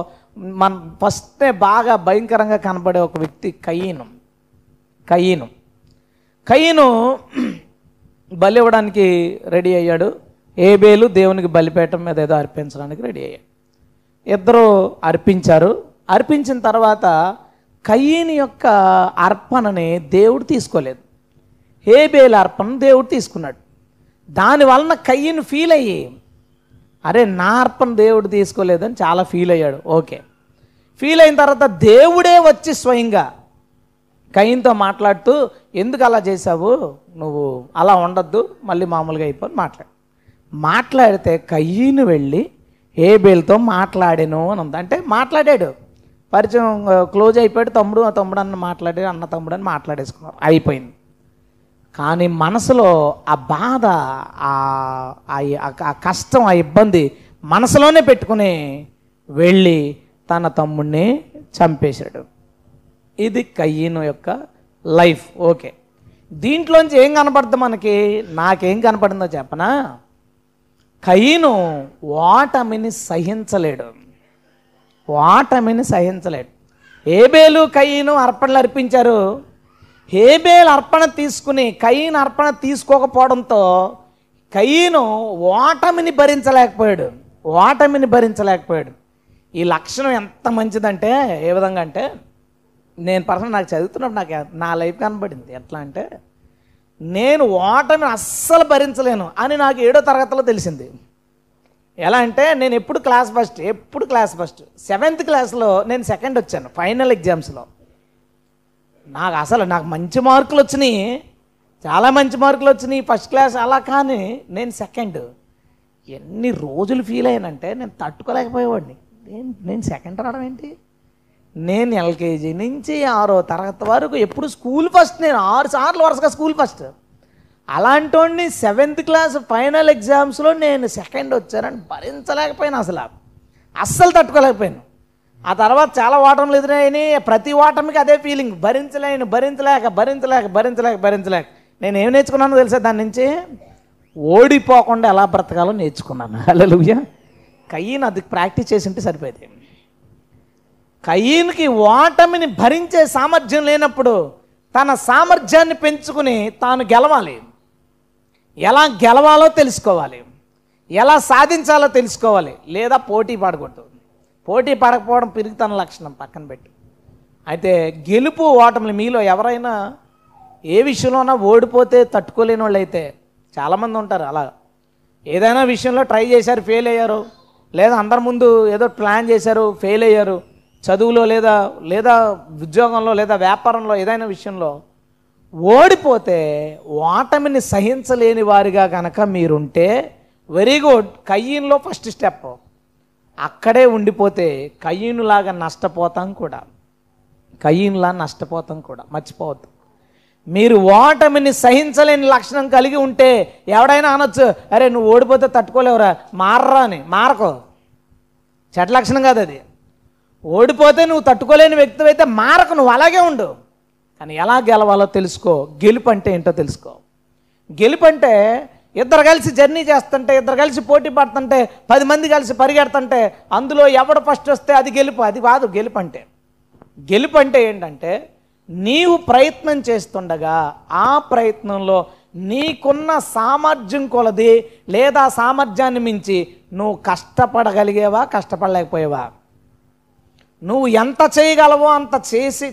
మన ఫస్టే బాగా భయంకరంగా కనబడే ఒక వ్యక్తి కయీను బలి ఇవ్వడానికి రెడీ అయ్యాడు. ఏబేలు దేవునికి బలిపేటం మీద ఏదో అర్పించడానికి రెడీ అయ్యాడు. ఇద్దరు అర్పించారు. అర్పించిన తర్వాత కయీను యొక్క అర్పణని దేవుడు తీసుకోలేదు, ఏబేలు అర్పణ దేవుడు తీసుకున్నాడు. దానివలన కయీను ఫీల్ అయ్యి, అరే నా అర్పణ దేవుడు తీసుకోలేదని చాలా ఫీల్ అయ్యాడు. ఓకే, ఫీల్ అయిన తర్వాత దేవుడే వచ్చి స్వయంగా కయీనుతో మాట్లాడుతూ, ఎందుకు అలా చేసావు, నువ్వు అలా ఉండద్దు, మళ్ళీ మామూలుగా అయిపోయి మాట్లాడితే కయీను వెళ్ళి ఏబేలుతో మాట్లాడాను అని ఉంది. అంటే మాట్లాడాడు, పరిచయం క్లోజ్ అయిపోయాడు. తమ్ముడు ఆ తమ్ముడు అని మాట్లాడి అన్న తమ్ముడు అని మాట్లాడేసుకున్నారు, అయిపోయింది. కానీ మనసులో ఆ బాధ, ఆ కష్టం, ఆ ఇబ్బంది మనసులోనే పెట్టుకుని వెళ్ళి తన తమ్ముడిని చంపేశాడు. ఇది కయ్యను యొక్క లైఫ్. ఓకే, దీంట్లోంచి ఏం కనపడదు మనకి? నాకేం కనపడిందో చెప్పనా? కయ్యను ఓటమిని సహించలేడు, ఓటమిని సహించలేడు. హేబేలు కయ్యను అర్పణలు అర్పించారు. హేబేలు అర్పణ తీసుకుని కయ్యను అర్పణ తీసుకోకపోవడంతో కయ్యను ఓటమిని భరించలేకపోయాడు, ఓటమిని భరించలేకపోయాడు. ఈ లక్షణం ఎంత మంచిదంటే, ఏ విధంగా అంటే, నేను పర్సనల్ నాకు చదువుతున్నప్పుడు నాకు నా లైఫ్ కనబడింది. ఎట్లా అంటే, నేను ఓటమిని అస్సలు భరించలేను అని నాకు 7వ తరగతిలో తెలిసింది. ఎలా అంటే, నేను ఎప్పుడు క్లాస్ ఫస్ట్ 7th క్లాస్లో నేను 2nd వచ్చాను ఫైనల్ ఎగ్జామ్స్లో. నాకు మంచి మార్కులు వచ్చినాయి, చాలా మంచి మార్కులు వచ్చినాయి ఫస్ట్ క్లాస్ అలా, కానీ నేను 2nd. ఎన్ని రోజులు ఫీల్ అయ్యానంటే నేను తట్టుకోలేకపోయేవాడిని. నేను 2nd రావడం ఏంటి? నేను ఎల్కేజీ నుంచి 6వ తరగతి వరకు ఎప్పుడు స్కూల్ ఫస్ట్, నేను 6 సార్లు వరుసగా స్కూల్ ఫస్ట్. అలాంటి 7th క్లాస్ ఫైనల్ ఎగ్జామ్స్లో నేను 2nd వచ్చానని భరించలేకపోయాను, అస్సలు తట్టుకోలేకపోయాను. ఆ తర్వాత చాలా ఓటములు ఎదురైనా, ప్రతి ఓటమికి అదే ఫీలింగ్, భరించలేక. నేను ఏం నేర్చుకున్నానో తెలిసే, దాని నుంచి ఓడిపోకుండా ఎలా బ్రతకాలో నేర్చుకున్నాను. హల్లెలూయా. కయ్యను అది ప్రాక్టీస్ చేసి ఉంటే సరిపోయేది. కయ్యనుకి ఓటమిని భరించే సామర్థ్యం లేనప్పుడు తన సామర్థ్యాన్ని పెంచుకుని తాను గెలవాలి. ఎలా గెలవాలో తెలుసుకోవాలి, ఎలా సాధించాలో తెలుసుకోవాలి, లేదా పోటీ పడకూడదు. పోటీ పడకపోవడం పిరిగితన లక్షణం, పక్కన పెట్టు. అయితే గెలుపు ఓటములు, మీలో ఎవరైనా ఏ విషయంలోనా ఓడిపోతే తట్టుకోలేని వాళ్ళు అయితే చాలామంది ఉంటారు. అలా ఏదైనా విషయంలో ట్రై చేశారు, ఫెయిల్ అయ్యారు, లేదా అందరి ముందు ఏదో ప్లాన్ చేశారు, ఫెయిల్ అయ్యారు. చదువులో లేదా ఉద్యోగంలో లేదా వ్యాపారంలో ఏదైనా విషయంలో ఓడిపోతే ఓటమిని సహించలేని వారిగా కనుక మీరుంటే వెరీ గుడ్. కయ్యనులో ఫస్ట్ స్టెప్. అక్కడే ఉండిపోతే కయ్యనులాగా నష్టపోతాం కూడా, కయ్యనులా నష్టపోతాం కూడా, మర్చిపోవద్దు. మీరు ఓటమిని సహించలేని లక్షణం కలిగి ఉంటే ఎవడైనా అనొచ్చు, అరే నువ్వు ఓడిపోతే తట్టుకోలేవురా, మారరా అని. మారకో, చెడ్డ లక్షణం కాదు అది. ఓడిపోతే నువ్వు తట్టుకోలేని వ్యక్తి అయితే మారకు, నువ్వు అలాగే ఉండు. కానీ ఎలా గెలవాలో తెలుసుకో, గెలుపు అంటే ఏంటో తెలుసుకో. గెలుపు అంటే ఇద్దరు కలిసి జర్నీ చేస్తుంటే, ఇద్దరు కలిసి పోటీ పడుతుంటే, 10 మంది కలిసి పరిగెడుతుంటే అందులో ఎవడు ఫస్ట్ వస్తే అది గెలుపు. అది కాదు గెలుపు అంటే. గెలుపు అంటే ఏంటంటే, నీవు ప్రయత్నం చేస్తుండగా ఆ ప్రయత్నంలో నీకున్న సామర్థ్యం కొలది లేదా సామర్థ్యాన్ని మించి నువ్వు కష్టపడగలిగేవా, కష్టపడలేకపోయేవా, నువ్వు ఎంత చేయగలవో అంత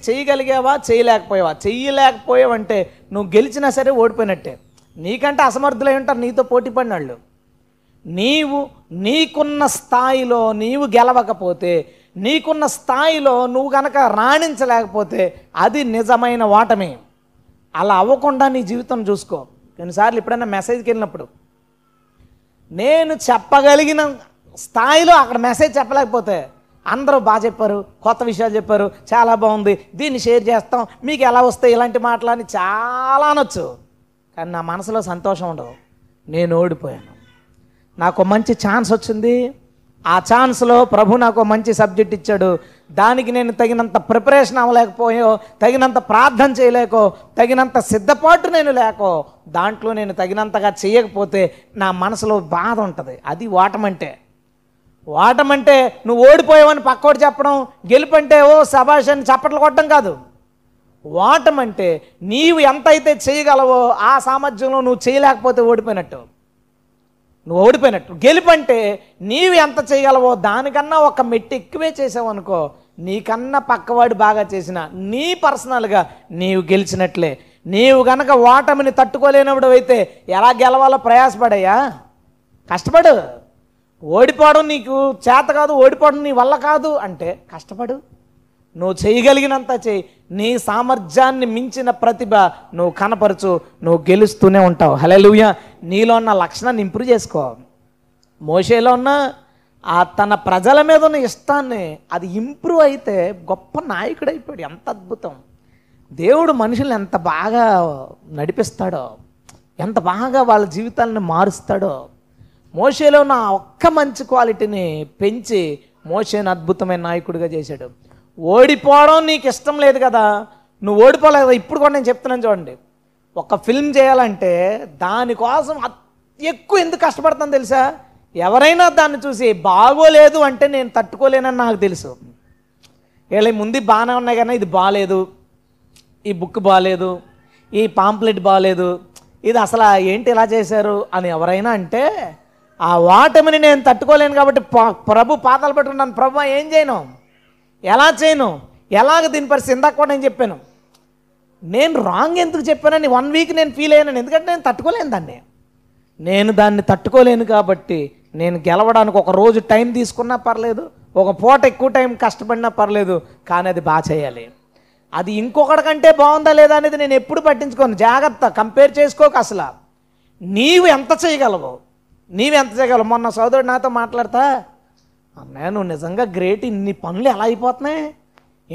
చేయగలిగేవా, చేయలేకపోయావా. చేయలేకపోయావంటే నువ్వు గెలిచినా సరే ఓడిపోయినట్టే. నీకంటే అసమర్థులై ఉంటారు నీతో పోటీ పడిన వాళ్ళు. నీకున్న స్థాయిలో నీవు గెలవకపోతే, నీకున్న స్థాయిలో నువ్వు కనుక రాణించలేకపోతే అది నిజమైన ఓటమే. అలా అవ్వకుండా నీ జీవితం చూసుకో. కొన్నిసార్లు ఎప్పుడైనా మెసేజ్కి వెళ్ళినప్పుడు నేను చెప్పగలిగిన స్థాయిలో అక్కడ మెసేజ్ చెప్పలేకపోతే, అందరూ బాగా చెప్పారు, కొత్త విషయాలు చెప్పారు, చాలా బాగుంది, దీన్ని షేర్ చేస్తాం, మీకు ఎలా వస్తాయి ఇలాంటి మాటలు అని చాలా అనొచ్చు. కానీ నా మనసులో సంతోషం ఉండదు, నేను ఓడిపోయాను. నాకు మంచి ఛాన్స్ వచ్చింది, ఆ ఛాన్స్లో ప్రభు నాకు మంచి సబ్జెక్ట్ ఇచ్చాడు, దానికి నేను తగినంత ప్రిపరేషన్ అవ్వలేకపోయో, తగినంత ప్రార్థన చేయలేకో, తగినంత సిద్ధపాటు నేను లేకో, దాంట్లో నేను తగినంతగా చేయకపోతే నా మనసులో బాధ ఉంటుంది. అది ఓటమంటే. ఓటమంటే నువ్వు ఓడిపోయావని పక్కోటి చెప్పడం, గెలుపంటే ఓ శభాష్ అని చప్పట్లు కొట్టడం కాదు. ఓటమంటే నీవు ఎంతైతే చేయగలవో ఆ సామర్థ్యంలో నువ్వు చేయలేకపోతే ఓడిపోయినట్టు, నువ్వు ఓడిపోయినట్టు. గెలుపంటే నీవు ఎంత చేయగలవో దానికన్నా ఒక మెట్టు ఎక్కువే చేసావనుకో, నీకన్నా పక్కవాడు బాగా చేసినా నీ పర్సనల్గా నీవు గెలిచినట్లే. నీవు గనక ఓటమిని తట్టుకోలేనప్పుడు అయితే ఎలా గెలవాలో ప్రయాసపడయ్యా, కష్టపడు. ఓడిపోవడం నీకు చేత కాదు, ఓడిపోవడం నీ వల్ల కాదు అంటే కష్టపడు. నువ్వు చేయగలిగినంత చేయి, నీ సామర్థ్యాన్ని మించిన ప్రతిభ నువ్వు కనపరచు, నువ్వు గెలుస్తూనే ఉంటావు. హల్లెలూయా. నీలో ఉన్న లక్షణాన్ని ఇంప్రూవ్ చేసుకో. మోషేలో ఉన్న ఆ తన ప్రజల మీద ఉన్న ఇష్టాన్ని అది ఇంప్రూవ్ అయితే గొప్ప నాయకుడు అయిపోయాడు. ఎంత అద్భుతం, దేవుడు మనుషుల్ని ఎంత బాగా నడిపిస్తాడో, ఎంత బాగా వాళ్ళ జీవితాలను మారుస్తాడో. మోషేలో నా ఒక్క మంచి క్వాలిటీని పెంచి మోషేని అద్భుతమైన నాయకుడిగా చేశాడు. ఓడిపోవడం నీకు ఇష్టం లేదు కదా, నువ్వు ఓడిపోలేదు. ఇప్పుడు కూడా నేను చెప్తున్నాను చూడండి, ఒక ఫిల్మ్ చేయాలంటే దానికోసం ఎక్కువ ఎందుకు కష్టపడతాను తెలుసా, ఎవరైనా దాన్ని చూసి బాగోలేదు అంటే నేను తట్టుకోలేనని నాకు తెలుసు. వీళ్ళ ముందు బాగానే ఉన్నాయి కానీ ఇది బాగాలేదు, ఈ బుక్ బాగాలేదు, ఈ పాంప్లెట్ బాగాలేదు, ఇది అసలు ఏంటి ఇలా చేశారు అని ఎవరైనా అంటే ఆ వాటమిని నేను తట్టుకోలేను కాబట్టి ప్రభు పాదాలు పెట్టుకున్నాను. ప్రభు ఏం చేయను, ఎలా చేయను, ఎలాగ దీని పరిస్థితి. ఇందాక కూడా నేను చెప్పాను, నేను రాంగ్ ఎందుకు చెప్పానని 1 వీక్ నేను ఫీల్ అయ్యాను. ఎందుకంటే నేను తట్టుకోలేను దాన్ని, నేను దాన్ని తట్టుకోలేను కాబట్టి నేను గెలవడానికి ఒక రోజు టైం తీసుకున్నా పర్లేదు, ఒక పూట ఎక్కువ టైం కష్టపడినా పర్లేదు, కానీ అది బాగా చేయాలి. అది ఇంకొకటి కంటే బాగుందా లేదా అనేది నేను ఎప్పుడు పట్టించుకోను. జాగ్రత్త, కంపేర్ చేసుకోక. అసలు నీవు ఎంత చేయగలవు. మొన్న సోదరుడు నాతో మాట్లాడతా, అన్నయ్య నువ్వు నిజంగా గ్రేట్, ఇన్ని పనులు ఎలా అయిపోతున్నాయి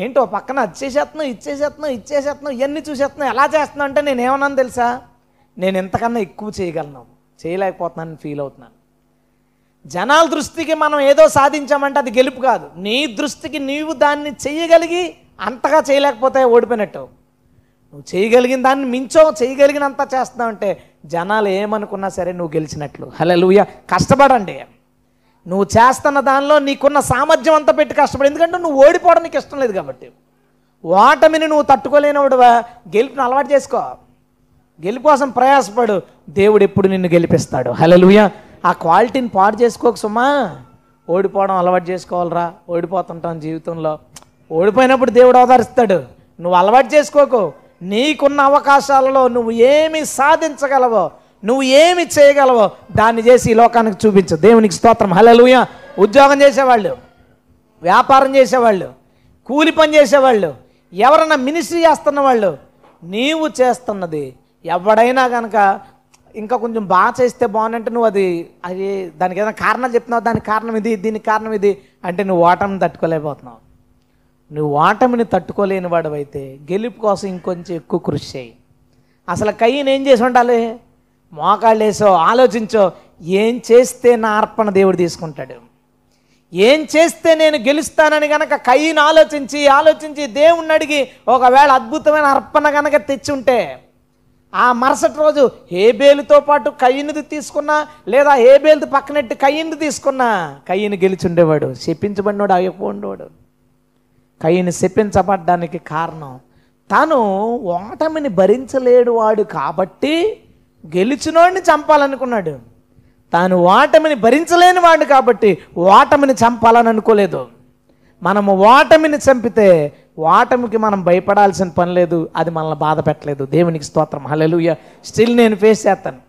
ఏంటో, పక్కన అది చేసేస్తున్నావు, ఇచ్చేసేస్తున్నావు, ఇవన్నీ చూసేస్తున్నావు, ఎలా చేస్తున్నావు అంటే నేనేమన్నాను తెలుసా, నేను ఎంతకన్నా ఎక్కువ చేయగలను, చేయలేకపోతున్నానని ఫీల్ అవుతున్నాను. జనాల దృష్టికి మనం ఏదో సాధించామంటే అది గెలుపు కాదు. నీ దృష్టికి నీవు దాన్ని చేయగలిగి అంతగా చేయలేకపోతే ఓడిపోయినట్టు. నువ్వు చేయగలిగిన దాన్ని మించో చేయగలిగినంత చేస్తున్నావు అంటే జనాలు ఏమనుకున్నా సరే నువ్వు గెలిచినట్లు. హల్లెలూయా. కష్టపడండి, నువ్వు చేస్తున్న దానిలో నీకున్న సామర్థ్యం అంతా పెట్టి కష్టపడి. ఎందుకంటే నువ్వు ఓడిపోవడం నీకు ఇష్టం లేదు కాబట్టి. ఓటమిని నువ్వు తట్టుకోలేనివాడువా, గెలుపుని అలవాటు చేసుకో, గెలుపు కోసం ప్రయాసపడు, దేవుడు ఎప్పుడు నిన్ను గెలిపిస్తాడు. హల్లెలూయా. ఆ క్వాలిటీని పాడు చేసుకోక సుమా. ఓడిపోవడం అలవాటు చేసుకోవాలరా, ఓడిపోతుంటాం జీవితంలో, ఓడిపోయినప్పుడు దేవుడు ఓదారుస్తాడు. నువ్వు అలవాటు చేసుకోకు, నీకున్న అవకాశాలలో నువ్వు ఏమి సాధించగలవో, నువ్వు ఏమి చేయగలవో దాన్ని చేసి ఈ లోకానికి చూపించు. దేవునికి స్తోత్రం. హల్లెలూయా. ఉద్యోగం చేసేవాళ్ళు, వ్యాపారం చేసేవాళ్ళు, కూలి పని చేసేవాళ్ళు, ఎవరైనా మినిస్ట్రీ చేస్తున్న వాళ్ళు, నీవు చేస్తున్నది ఎవడైనా కనుక ఇంకా కొంచెం బాగా చేస్తే బాగుందంటే నువ్వు అది దానికి ఏదైనా కారణాలు చెప్తున్నావు, దానికి కారణం ఇది, దీనికి కారణం ఇది అంటే నువ్వు ఓటమిని తట్టుకోలేకపోతున్నావు. నువ్వు ఓటమిని తట్టుకోలేని వాడవైతే గెలుపు కోసం ఇంకొంచెం ఎక్కువ కృషి చేయి. అసలు కయ్యను ఏం చేసి ఉండాలి, మోకాళ్ళు వేసో ఆలోచించో, ఏం చేస్తే నా అర్పణ దేవుడు తీసుకుంటాడు, ఏం చేస్తే నేను గెలుస్తానని కనుక కయ్యను ఆలోచించి దేవుణ్ణి అడిగి ఒకవేళ అద్భుతమైన అర్పణ కనుక తెచ్చి ఉంటే ఆ మరుసటి రోజు హేబేలుతో పాటు కయ్యనిది తీసుకున్నా, లేదా హేబేలుది పక్కనెట్టి కయ్యనిది తీసుకున్నా కయ్యను గెలిచుండేవాడు. శపించబడినోడు, అయ్యపోండేవాడు. కయ్యను శపించబడ్డానికి కారణం తను ఓటమిని భరించలేడు వాడు కాబట్టి గెలిచినోడిని చంపాలనుకున్నాడు. తాను ఓటమిని భరించలేని వాడు కాబట్టి ఓటమిని చంపాలని అనుకోలేదు. మనము ఓటమిని చంపితే ఓటమికి మనం భయపడాల్సిన పని లేదు, అది మనల్ని బాధ పెట్టలేదు. దేవునికి స్తోత్రం. హల్లెలూయా. స్టిల్ నేను ఫేస్ చేస్తాను.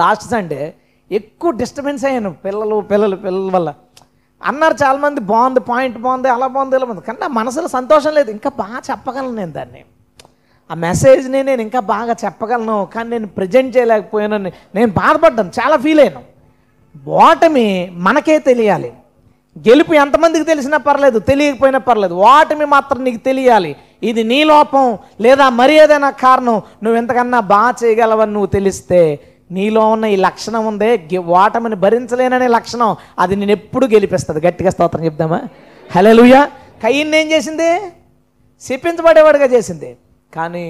లాస్ట్ సండే ఎక్కువ డిస్టర్బెన్స్ అయ్యాను పిల్లల వల్ల. అన్నారు చాలామంది, బాగుంది పాయింట్, బాగుంది అలా, బాగుంది ఇలా, బాగుంది. కానీ నా మనసులో సంతోషం లేదు, ఇంకా బాగా చెప్పగలను నేను దాన్ని, ఆ మెసేజ్ని నేను ఇంకా బాగా చెప్పగలను, కానీ నేను ప్రజెంట్ చేయలేకపోయానని నేను బాధపడ్డాను, చాలా ఫీల్ అయ్యాను. ఓటమి మనకే తెలియాలి. గెలుపు ఎంతమందికి తెలిసినా పర్లేదు, తెలియకపోయినా పర్లేదు, ఓటమి మాత్రం నీకు తెలియాలి. ఇది నీ లోపం లేదా మరి ఏదైనా కారణం, నువ్వు ఎంతకన్నా బాగా చేయగలవని నువ్వు తెలిస్తే నీలో ఉన్న ఈ లక్షణం ఉందే, ఓటమిని భరించలేననే లక్షణం, అది నేను ఎప్పుడు గెలిపిస్తుంది. గట్టిగా స్తోత్రం చెప్దామా. హల్లెలూయా. కయ్యను ఏం చేసింది, శపించబడేవాడిగా చేసింది. కానీ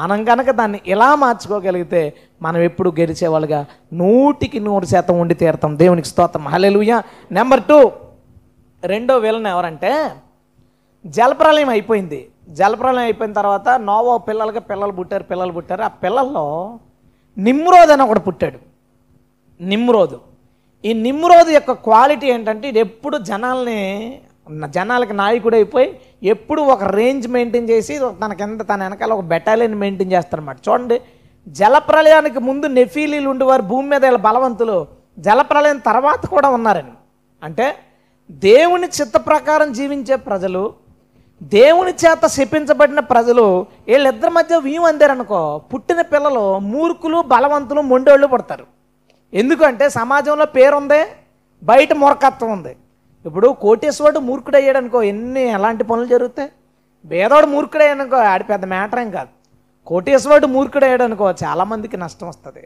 మనం కనుక దాన్ని ఎలా మార్చుకోగలిగితే మనం ఎప్పుడు గెలిచేవాళ్ళుగా 100% ఉండి తీరుతాం. దేవునికి స్తోత్రం. హల్లెలూయా. నెంబర్ 2, రెండో విలన్ ఎవరంటే, జలప్రలయం అయిపోయింది. జలప్రలయం అయిపోయిన తర్వాత నోవా పిల్లలుగా పిల్లలు పుట్టారు. ఆ పిల్లల్లో నిమ్రోద్ అని ఒకడు పుట్టాడు. ఈ నిమ్రోద్ యొక్క క్వాలిటీ ఏంటంటే, ఇది ఎప్పుడు జనాలకి నాయకుడైపోయి ఎప్పుడు ఒక రేంజ్ మెయింటైన్ చేసి తన వెనకాల ఒక బెటాలియన్ మెయింటైన్ చేస్తారన్నమాట. చూడండి, జలప్రలయానికి ముందు నెఫీలీలు ఉండేవారు భూమి మీద బలవంతులు, జలప్రలయం తర్వాత కూడా ఉన్నారని. అంటే దేవుని చిత్త ప్రకారం జీవించే ప్రజలు, దేవుని చేత శపించబడిన ప్రజలు, వీళ్ళిద్దరి మధ్య వీం అందారనుకో, పుట్టిన పిల్లలు మూర్ఖులు, బలవంతులు, మొండోళ్ళు పుడతారు. ఎందుకంటే సమాజంలో పేరుందే, బయట మూర్ఖత్వం ఉంది. ఇప్పుడు కోటేశ్వరుడు మూర్ఖుడయ్యాడనుకో ఎన్ని ఎలాంటి పనులు జరుగుతాయి. భేదోడు మూర్ఖుడయ్యాడనుకో ఆడి పెద్ద మ్యాటర్ ఏం కాదు. కోటేశ్వరుడు మూర్ఖుడయ్యాడనుకో చాలామందికి నష్టం వస్తుంది.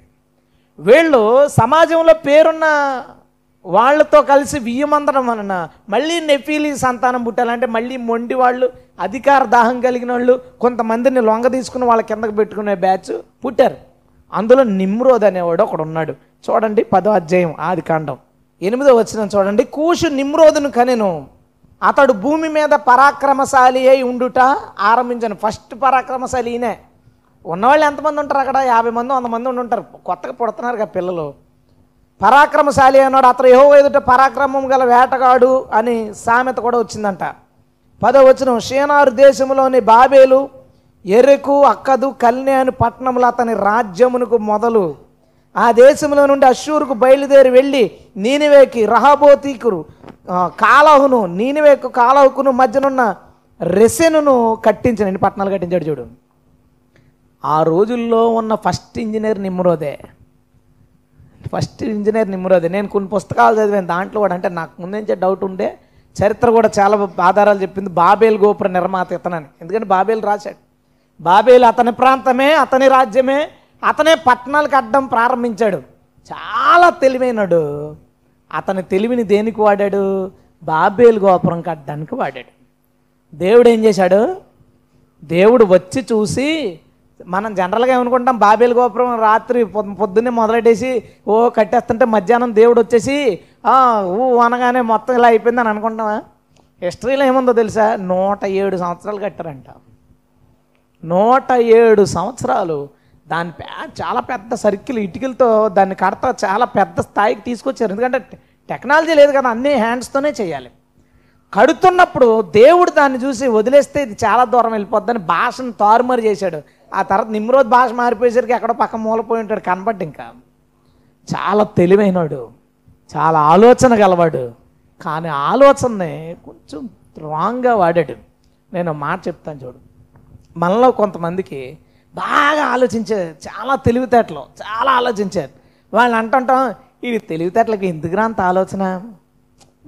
వీళ్ళు సమాజంలో పేరున్న వాళ్ళతో కలిసి బియ్యమందడం వలన మళ్ళీ నెఫీలి సంతానం పుట్టాలంటే మళ్ళీ మొండి వాళ్ళు, అధికార దాహం కలిగిన వాళ్ళు, కొంతమందిని లొంగ తీసుకుని వాళ్ళ కిందకు పెట్టుకునే బ్యాచ్ పుట్టారు. అందులో నిమ్రోద్ అనేవాడు ఒకడు ఉన్నాడు. చూడండి 10వ అధ్యాయం ఆదికాండం 8వ వచనం చూడండి. కూషు నిమ్రోదును కనెను, అతడు భూమి మీద పరాక్రమశాలి అయి ఉండుట ఆరంభించను. ఫస్ట్ పరాక్రమశాలి ఈయనే. ఉన్నవాళ్ళు ఎంతమంది ఉంటారు అక్కడ? 50 మంది 100 మంది ఉండి ఉంటారు. కొత్తగా పుడుతున్నారు కదా పిల్లలు. పరాక్రమశాలి అన్నాడు. అతను యెహోవా ఎదుట పరాక్రమం గల వేటగాడు అని సామెత కూడా వచ్చిందంట. 10వ వచనం షేనారు దేశంలోని బాబేలు, ఎరెకు, అక్కదు, కల్నే అని పట్టణములు అతని రాజ్యమునకు మొదలు, ఆ దేశంలో నుండి అశ్షూరుకు బయలుదేరి వెళ్ళి నీనివేకి, రహబోతీకురు, కాలహును, నీనివేకు కాలహుకును మధ్యనున్న రెసెనును కట్టించిన పట్టణాలు కట్టించాడు. చూడు, ఆ రోజుల్లో ఉన్న ఫస్ట్ ఇంజనీర్ నిమ్రోదే. నేను కొన్ని పుస్తకాలు చదివాను, దాంట్లో కూడా అంటే నాకు ముందే డౌట్ ఉండే, చరిత్ర కూడా చాలా ఆధారాలు చెప్పింది బాబేల్ గోపుర నిర్మాత ఇతనని. ఎందుకంటే బాబేలు రాశాడు. బాబేలు అతని ప్రాంతమే, అతని రాజ్యమే, అతనే పట్టణాలకు అడ్డం ప్రారంభించాడు. చాలా తెలివైనడు. అతని తెలివిని దేనికి వాడాడు? బాబేలు గోపురం కట్టడానికి వాడాడు. దేవుడు ఏం చేశాడు? దేవుడు వచ్చి చూసి, మనం జనరల్గా ఏమనుకుంటాం, బాబేలు గోపురం రాత్రి పొద్దున్నే మొదలెట్టేసి కట్టేస్తుంటే మధ్యాహ్నం దేవుడు వచ్చేసి అనగానే మొత్తం ఇలా అయిపోయిందని అనుకుంటామా? హిస్టరీలో ఏముందో తెలుసా? 107 సంవత్సరాలు కట్టారంట. 107 సంవత్సరాలు. దాని చాలా పెద్ద సర్కిల్ ఇటుకలతో దాన్ని కడతా చాలా పెద్ద స్థాయికి తీసుకొచ్చారు. ఎందుకంటే టెక్నాలజీ లేదు కదా, అన్నీ హ్యాండ్స్తోనే చేయాలి. కడుతున్నప్పుడు దేవుడు దాన్ని చూసి వదిలేస్తే ఇది చాలా దూరం వెళ్ళిపోద్దని భాషను తారుమారు చేశాడు. ఆ తర్వాత నిమ్రోద్ భాష మారిపోయేసరికి ఎక్కడో పక్క మూలపోయి ఉంటాడు కనబట్టి. ఇంకా చాలా తెలివైనడు, చాలా ఆలోచన గలవాడు, కానీ ఆలోచననే కొంచెం రాంగ్గా వాడాడు. నేను మాట చెప్తాను చూడు, మనలో కొంతమందికి బాగా ఆలోచించారు, చాలా తెలివితేటలు, చాలా ఆలోచించారు. వాళ్ళు అంటుంటాం, ఈ తెలివితేటలకి ఎందుకురా అంత ఆలోచన.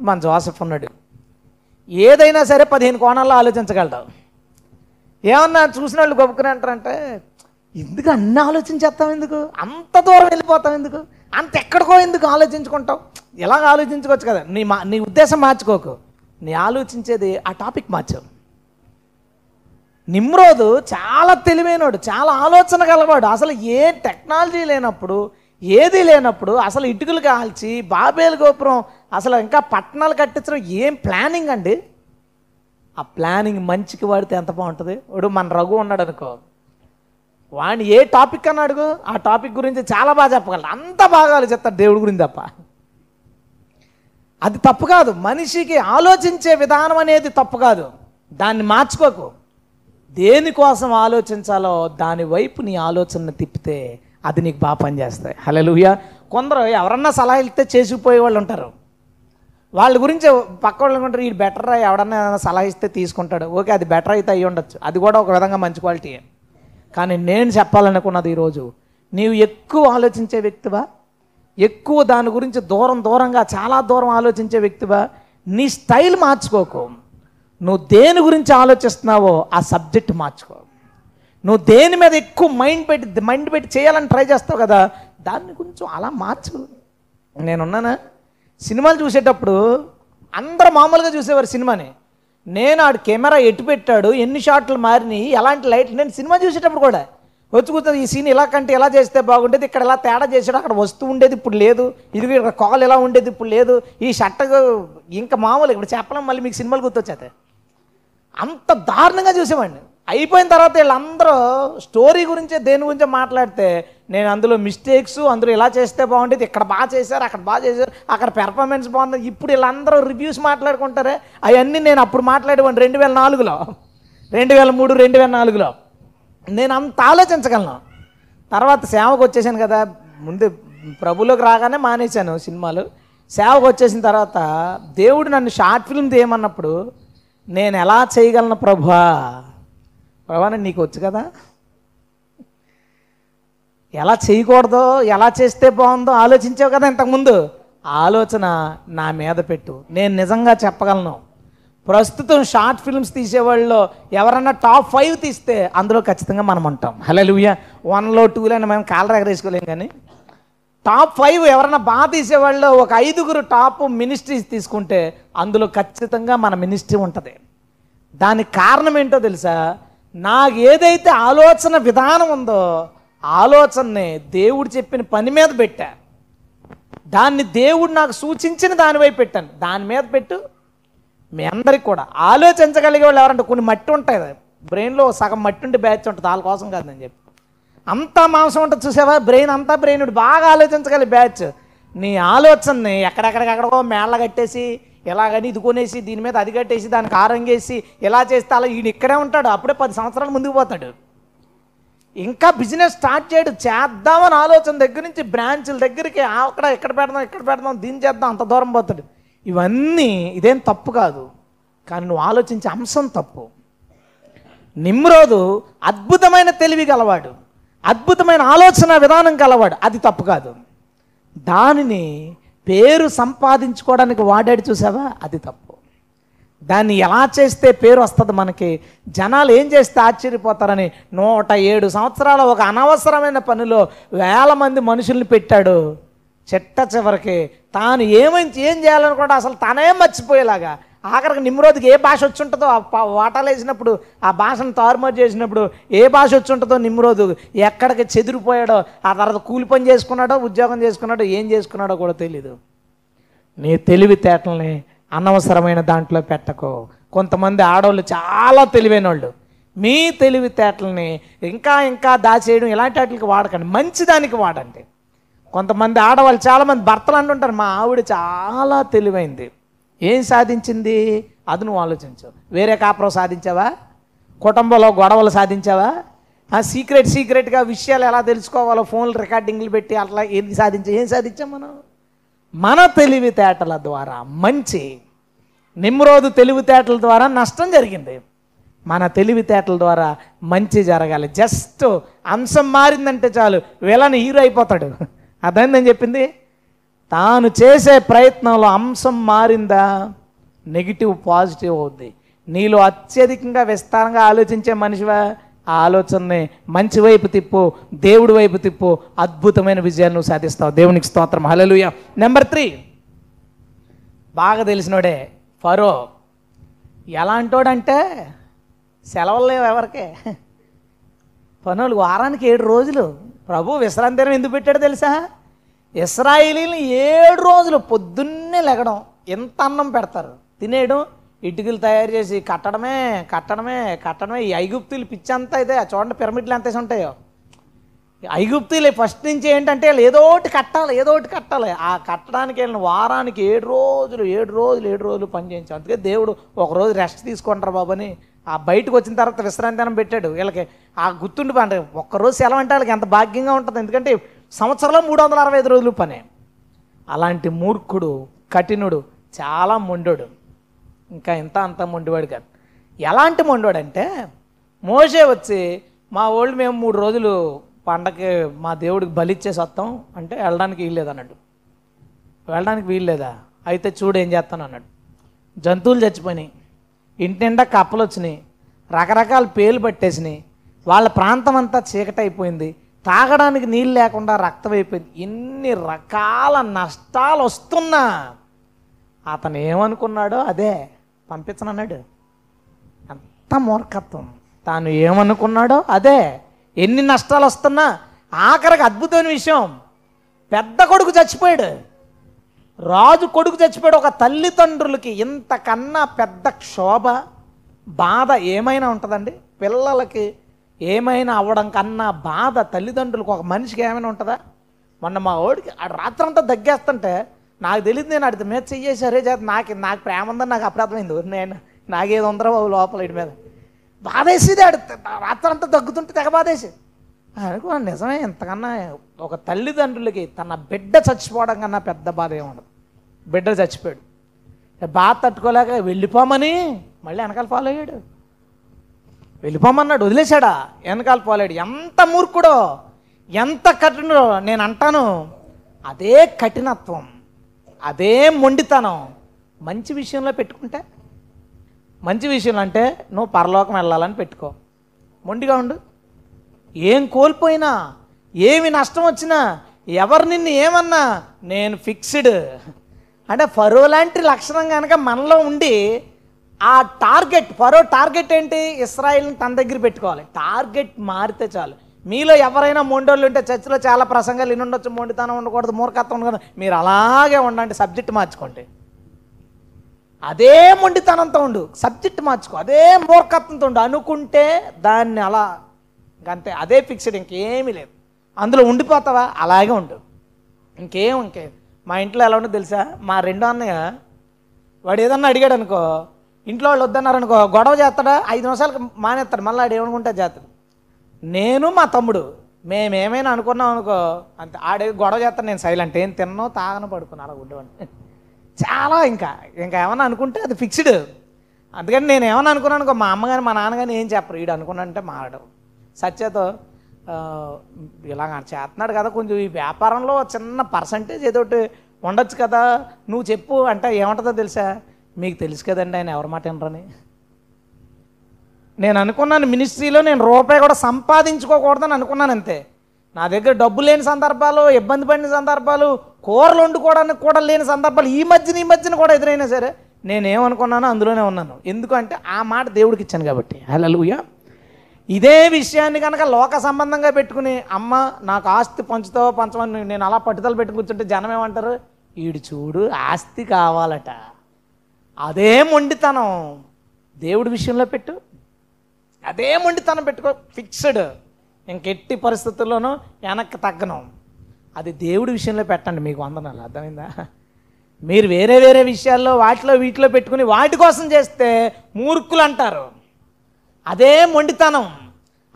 మన జోసెఫ్ ఉన్నాడు, ఏదైనా సరే 15 కోణాల్లో ఆలోచించగలడు. ఏమన్నా చూసిన వాళ్ళు గొప్పకునే అంటారంటే, ఎందుకు అన్నీ ఆలోచించేస్తాం, ఎందుకు అంత దూరం వెళ్ళిపోతాం, ఎందుకు అంత ఎక్కడికో ఎందుకు ఆలోచించుకుంటాం, ఎలా ఆలోచించుకోవచ్చు కదా. నీ ఉద్దేశం మార్చుకోకు, నీ ఆలోచించేది ఆ టాపిక్ మార్చావు. నిమ్రోదు చాలా తెలివైనవాడు, చాలా ఆలోచన గలవాడు. అసలు ఏ టెక్నాలజీ లేనప్పుడు, ఏది లేనప్పుడు అసలు ఇటుకలు కాల్చి బాబేలు గోపురం అసలు ఇంకా పట్టణాలు కట్టించడం ఏం ప్లానింగ్ అండి. ఆ ప్లానింగ్ మంచికి వాడితే ఎంత బాగుంటుంది. ఇప్పుడు మన రఘు ఉన్నాడు అనుకో, వాడిని ఏ టాపిక్ అని అడుగు, ఆ టాపిక్ గురించి చాలా బాగా చెప్పగలడు. అంత బాగా చెప్తాడు దేవుడి గురించి తప్ప. అది తప్పు కాదు, మనిషికి ఆలోచించే విధానం అనేది తప్పు కాదు, దాన్ని మార్చుకోకు. దేనికోసం ఆలోచించాలో దాని వైపు నీ ఆలోచన తిప్పితే అది నీకు బాగా పనిచేస్తాయి. హల్లెలూయా. కొందరు ఎవరన్నా సలహా ఇస్తే చేసిపోయే వాళ్ళు ఉంటారు. వాళ్ళ గురించి పక్క వాళ్ళు అనుకుంటారు, ఇది బెటర్, ఎవడన్నా సలహా ఇస్తే తీసుకుంటాడు, ఓకే అది బెటర్ అయితే అయ్యి ఉండొచ్చు, అది కూడా ఒక విధంగా మంచి క్వాలిటీ. కానీ నేను చెప్పాలనుకున్నది ఈరోజు, నీవు ఎక్కువ ఆలోచించే వ్యక్తివా, ఎక్కువ దాని గురించి దూరంగా చాలా దూరం ఆలోచించే వ్యక్తివా, నీ స్టైల్ మార్చుకోకు. నువ్వు దేని గురించి ఆలోచిస్తున్నావో ఆ సబ్జెక్ట్ మార్చుకో. నువ్వు దేని మీద ఎక్కువ మైండ్ పెట్టి చేయాలని ట్రై చేస్తావు కదా, దాన్ని కొంచెం అలా మార్చు. నేనున్నానా, సినిమాలు చూసేటప్పుడు అందరూ మామూలుగా చూసేవారు సినిమాని. నేను ఆడు కెమెరా ఎటు పెట్టాడు, ఎన్ని షాట్లు మారినాయి, ఎలాంటి లైట్లు, నేను సినిమా చూసేటప్పుడు కూడా వచ్చి కూర్చొని ఈ సీన్ ఇలా కంటే ఎలా చేస్తే బాగుండేది, ఇక్కడ ఎలా తేడా చేశాడు, అక్కడ వస్తువు ఉండేది ఇప్పుడు లేదు, ఇది ఇక్కడ కాల్ ఎలా ఉండేది ఇప్పుడు లేదు, ఈ షర్ట్ ఇంకా మామూలు ఇప్పుడు చెప్పలేం. మళ్ళీ మీకు సినిమాలు గుర్తొచ్చేది. అంత దారుణంగా చూసేవాడిని. అయిపోయిన తర్వాత వీళ్ళందరూ స్టోరీ గురించే దేని గురించో మాట్లాడితే నేను అందులో మిస్టేక్స్, అందులో ఇలా చేస్తే బాగుండేది, ఇక్కడ బాగా చేశారు, అక్కడ బాగా చేశారు, అక్కడ పెర్ఫార్మెన్స్ బాగుంది, ఇప్పుడు వీళ్ళందరూ రివ్యూస్ మాట్లాడుకుంటారే, అవన్నీ నేను అప్పుడు మాట్లాడేవాడిని 2004లో, 2003, 2004లో నేను అంత ఆలోచించగలను. తర్వాత సేవకు వచ్చేసాను కదా, ముందు ప్రభులోకి రాగానే మానేశాను సినిమాలు. సేవకు వచ్చేసిన తర్వాత దేవుడు నన్ను షార్ట్ ఫిల్మ్ తీయమన్నప్పుడు నేను ఎలా చేయగలను, ప్రభా నీకు వచ్చు కదా, ఎలా చేయకూడదో, ఎలా చేస్తే బాగుందో ఆలోచించావు కదా ఇంతకుముందు, ఆలోచన నా మీద పెట్టు. నేను నిజంగా చెప్పగలను, ప్రస్తుతం షార్ట్ ఫిల్మ్స్ తీసేవాళ్ళలో ఎవరన్నా టాప్ 5 తీస్తే అందులో ఖచ్చితంగా మనం ఉంటాం. హల్లెలూయా. 1లో 2లో మనం కాలర్ ఎగరేసుకోలేం, కానీ టాప్ 5 ఎవరన్నా బాగా తీసేవాళ్ళు ఒక 5గురు టాప్ మినిస్ట్రీస్ తీసుకుంటే అందులో ఖచ్చితంగా మన మినిస్ట్రీ ఉంటుంది. దానికి కారణం ఏంటో తెలుసా? నాకు ఏదైతే ఆలోచన విధానం ఉందో ఆలోచనని దేవుడు చెప్పిన పని మీద పెట్టా, దాన్ని దేవుడు నాకు సూచించిన దానివైపు పెట్టాను, దాని మీద పెట్టు. మీ అందరికి కూడా ఆలోచించగలిగే వాళ్ళు ఎవరంటే కొన్ని మట్టి ఉంటుంది బ్రెయిన్లో, సగం మట్టి ఉంటే బ్యాచ్ ఉంటుంది, వాళ్ళ కోసం కాదు నేను చెప్పి. అంతా మాంసం ఉంటుంది చూసావా, బ్రెయిన్ అంతా బ్రెయిన్ బాగా ఆలోచించగలి బ్యాచ్. నీ ఆలోచనని ఎక్కడెక్కడికెక్కడికో మేళ్ళ కట్టేసి ఎలాగని ఇది కొనేసి దీని మీద అది కట్టేసి దానికి ఆరంగేసి ఎలా చేస్తే అలా ఈయన ఇక్కడే ఉంటాడు, అప్పుడే 10 సంవత్సరాలు ముందుకు పోతాడు. ఇంకా బిజినెస్ స్టార్ట్ చేయడు, చేద్దామని ఆలోచన దగ్గర నుంచి బ్రాంచ్ల దగ్గరికి అక్కడ ఇక్కడ పెడదాం దీన్ని చేద్దాం అంత దూరం పోతాడు. ఇవన్నీ ఇదేం తప్పు కాదు, కానీ నువ్వు ఆలోచించే అంశం తప్పు. నిమ్రోదు అద్భుతమైన తెలివి గలవాడు, అద్భుతమైన ఆలోచన విధానం గలవాడు, అది తప్పు కాదు. దానిని పేరు సంపాదించుకోవడానికి వాడాడు చూసావా, అది తప్పు. దాన్ని ఎలా చేస్తే పేరు వస్తుంది మనకి, జనాలు ఏం చేస్తే ఆశ్చర్యపోతారని 107 సంవత్సరాల ఒక అనవసరమైన పనిలో 1000 మంది మనుషుల్ని పెట్టాడు. చెట్ట చివరికి తాను ఏం చేయాలనుకుంటే అసలు తనే మర్చిపోయేలాగా, ఆఖరికి నిమ్రోద్కి ఏ భాష వచ్చి ఉంటుందో వాటాలు వేసినప్పుడు ఆ భాషను తారుమారు చేసినప్పుడు ఏ భాష వచ్చి ఉంటుందో నిమ్రోదు ఎక్కడికి చెదిరిపోయాడో, ఆ తర్వాత కూలి పని చేసుకున్నాడో ఉద్యోగం చేసుకున్నాడో ఏం చేసుకున్నాడో కూడా తెలీదు. నీ తెలివితేటల్ని అనవసరమైన దాంట్లో పెట్టకు. కొంతమంది ఆడవాళ్ళు చాలా తెలివైన వాళ్ళు, మీ తెలివితేటల్ని ఇంకా ఇంకా దాచేయడం ఇలాంటి వాటికి వాడకండి, మంచిదానికి వాడండి. కొంతమంది ఆడవాళ్ళు చాలామంది భర్తలు అంటుంటారు, మా ఆవిడ చాలా తెలివైంది, ఏం సాధించింది? అది నువ్వు ఆలోచించావు. వేరే కాపురం సాధించావా? కుటుంబంలో గొడవలు సాధించావా? సీక్రెట్గా విషయాలు ఎలా తెలుసుకోవాలో ఫోన్లు రికార్డింగ్లు పెట్టి అట్లా ఏం సాధించాం మనం? మన తెలివితేటల ద్వారా మంచి. నిమ్రోదు తెలివితేటల ద్వారా నష్టం జరిగింది, మన తెలివితేటల ద్వారా మంచి జరగాలి. జస్ట్ అంశం మారిందంటే చాలు వీళ్ళని హీరో అయిపోతాడు. అదే నేను చెప్పింది, తాను చేసే ప్రయత్నంలో అంశం మారిందా నెగిటివ్ పాజిటివ్ అవుద్ది. నీలో అత్యధికంగా విస్తారంగా ఆలోచించే మనిషివా, ఆ ఆలోచనని మంచి వైపు తిప్పు, దేవుడి వైపు తిప్పు, అద్భుతమైన విజయాన్ని నువ్వు సాధిస్తావు. దేవునికి స్తోత్రం. హల్లెలూయా. నెంబర్ 3, బాగా తెలిసినోడే ఫరో. ఎలాంటోడంటే సెలవులు లేవు ఎవరికే, పనులు వారానికి 7 రోజులు. ప్రభు విశ్రాంతి దినం ఎందుకు పెట్టాడు తెలుసా? ఇస్రాయేలీని 7 రోజులు పొద్దున్నే లెగడం, ఎంత అన్నం పెడతారు, తినేయడం, ఇటుకలు తయారు చేసి కట్టడమే. ఈ ఐగుప్తులు పిచ్చంతా అయితే చూడండి, పిరమిడ్లు ఎంత ఉంటాయో. ఐగుప్తులు ఫస్ట్ నుంచి ఏంటంటే ఏదో ఒకటి కట్టాలి. ఆ కట్టడానికి వెళ్ళిన వారానికి 7 రోజులు పని చేయించాం. అందుకే దేవుడు ఒకరోజు రెస్ట్ తీసుకుంటారు బాబని ఆ బయటకు వచ్చిన తర్వాత విశ్రాంతి దినం పెట్టాడు. వీళ్ళకి ఆ గుర్తుండి అంటే ఒక్కరోజు సెలవు అంటే వాళ్ళకి ఎంత భాగ్యంగా ఉంటుంది, ఎందుకంటే సంవత్సరంలో 365 రోజులు పనే. అలాంటి మూర్ఖుడు, కఠినుడు, చాలా మొండోడు, ఇంకా ఇంత అంత మొండివాడు కాదు. ఎలాంటి మొండోడు అంటే, మోషే వచ్చి మా వాళ్ళు మేము 3 రోజులు పండగకి మా దేవుడికి బలిచ్చేసి వస్తాం అంటే వెళ్ళడానికి వీల్లేదు అన్నాడు. వెళ్ళడానికి వీల్లేదా? అయితే చూడు ఏం చేస్తాను అన్నాడు. జంతువులు చచ్చిపోయినాయి, ఇంటి నిండా కప్పలు వచ్చినాయి, రకరకాల పేలు పట్టేసినాయి, వాళ్ళ ప్రాంతం అంతా చీకటైపోయింది, తాగడానికి నీళ్ళు లేకుండా రక్తం అయిపోయింది. ఎన్ని రకాల నష్టాలు వస్తున్నా అతను ఏమనుకున్నాడో అదే పంపించనన్నాడు. అంత మూర్ఖత్వం. తాను ఏమనుకున్నాడో అదే, ఎన్ని నష్టాలు వస్తున్నా. ఆఖరికి అద్భుతమైన విషయం, పెద్ద కొడుకు చచ్చిపోయాడు, రాజు కొడుకు చచ్చిపోయాడు. ఒక తల్లిదండ్రులకి ఇంతకన్నా పెద్ద క్షోభ, బాధ ఏమైనా ఉంటుందండి? పిల్లలకి ఏమైనా అవ్వడం కన్నా బాధ తల్లిదండ్రులకు ఒక మనిషికి ఏమైనా ఉంటుందా? మొన్న మా ఓడికి రాత్రంతా దగ్గేస్తుంటే నాకు తెలియదు, నేను అడిగితే మీద చెయ్యేసారే చేత నాకు ప్రేమ ఉందని నాకు అప్రార్థమైంది. నేను నాకేది ఉందరా బాబు లోపల ఇటు మీద బాధేసేది, అడిగితే రాత్రంతా దగ్గుతుంటే తెగ బాధేసి అనుకో. నిజమే, ఇంతకన్నా ఒక తల్లిదండ్రులకి తన బిడ్డ చచ్చిపోవడం కన్నా పెద్ద బాధ ఏమి ఉండదు. బిడ్డ చచ్చిపోయాడు, బాధ తట్టుకోలేక వెళ్ళిపోమని మళ్ళీ వెనకాల ఫాలో అయ్యాడు. వెళ్ళిపోమన్నాడు, వదిలేశాడా, వెనకాల పోలేడు. ఎంత మూర్ఖుడో, ఎంత కఠినో. నేను అంటాను అదే కఠినత్వం, అదే మొండితనం మంచి విషయంలో పెట్టుకుంటే, మంచి విషయం అంటే నువ్వు పరలోకం వెళ్ళాలని పెట్టుకో, మొండిగా ఉండు. ఏం కోల్పోయినా, ఏమి నష్టం వచ్చినా, ఎవరు నిన్ను ఏమన్నా నేను ఫిక్స్డ్ అంటే ఫరో లాంటి లక్షణం కనుక మనలో ఉండి ఆ టార్గెట్, ఫరో టార్గెట్ ఏంటి, ఇస్రాయిల్ని తన దగ్గర పెట్టుకోవాలి. టార్గెట్ మారితే చాలు. మీలో ఎవరైనా మొండోళ్ళు ఉంటే చర్చిలో చాలా ప్రసంగాలు ఇన్ని ఉండొచ్చు, మొండితనం ఉండకూడదు, మూర్ఖత్వం ఉండకూడదు, మీరు అలాగే ఉండండి, సబ్జెక్ట్ మార్చుకోండి. అదే మొండితనంతో ఉండు, సబ్జెక్ట్ మార్చుకో, అదే మూర్ఖత్వంతో ఉండు, అనుకుంటే దాన్ని అలా ఇంకంతే, అదే ఫిక్స్డ్, ఇంకేమీ లేదు. అందులో ఉండిపోతావా అలాగే ఉండు, ఇంకేం. మా ఇంట్లో ఎలా ఉండదు తెలుసా, మా రెండో అన్నయ్య వాడు ఏదన్నా అడిగాడు అనుకో, ఇంట్లో వాళ్ళు వద్దన్నారనుకో గొడవ చేస్తాడా, 5 నిమిషాలకు మానేస్తాడు, మళ్ళీ ఆడేమనుకుంటే చేస్తాడు. నేను మా తమ్ముడు మేమేమైనా అనుకున్నాం అనుకో అంతే, ఆడే గొడవ చేస్తాను, నేను సైలెంట్, ఏం తిన్నావు తాగన పడుకున్నా అలా ఉండేవాడిని చాలా. ఇంకా ఏమన్నా అనుకుంటే అది ఫిక్స్డ్. అందుకని నేను ఏమన్నా అనుకున్నాను అనుకో, మా అమ్మగాని మా నాన్నగాని ఏం చెప్పరు, వీడు అనుకున్నానంటే మారడం. సత్యతో ఇలా చేస్తున్నాడు కదా, కొంచెం ఈ వ్యాపారంలో చిన్న పర్సంటేజ్ ఏదో ఒకటి ఉండొచ్చు కదా నువ్వు చెప్పు అంటే ఏమంటుందో తెలుసా, మీకు తెలుసు కదండి ఆయన ఎవరి మాట వినరని. నేను అనుకున్నాను మినిస్ట్రీలో నేను రూపాయి కూడా సంపాదించుకోకూడదని అనుకున్నాను అంతే. నా దగ్గర డబ్బు లేని సందర్భాలు, ఇబ్బంది పడిన సందర్భాలు, కూరలు వండుకోవడానికి కూడా లేని సందర్భాలు ఈ మధ్యన కూడా ఎదురైనా సరే నేనేమనుకున్నానో అందులోనే ఉన్నాను. ఎందుకంటే ఆ మాట దేవుడికి ఇచ్చాను కాబట్టి. హల్లెలూయా. ఇదే విషయాన్ని కనుక లోక సంబంధంగా పెట్టుకుని అమ్మ నాకు ఆస్తి పంచుతావో పంచమని నేను అలా పట్టుదల పెట్టుకు కూర్చుంటే జనం ఏమంటారు, వీడు చూడు ఆస్తి కావాలట. అదే మొండితనం దేవుడి విషయంలో పెట్టు, అదే మొండితనం పెట్టుకో, ఫిక్స్డ్, ఇంకెట్టి పరిస్థితుల్లోనూ వెనక్కి తగ్గను. అది దేవుడి విషయంలో పెట్టండి. మీకు వందనాలు. అర్థమైందా? మీరు వేరే వేరే విషయాల్లో వాటిలో వీటిలో పెట్టుకుని వాటి కోసం చేస్తే మూర్ఖులు అంటారు. అదే మొండితనం,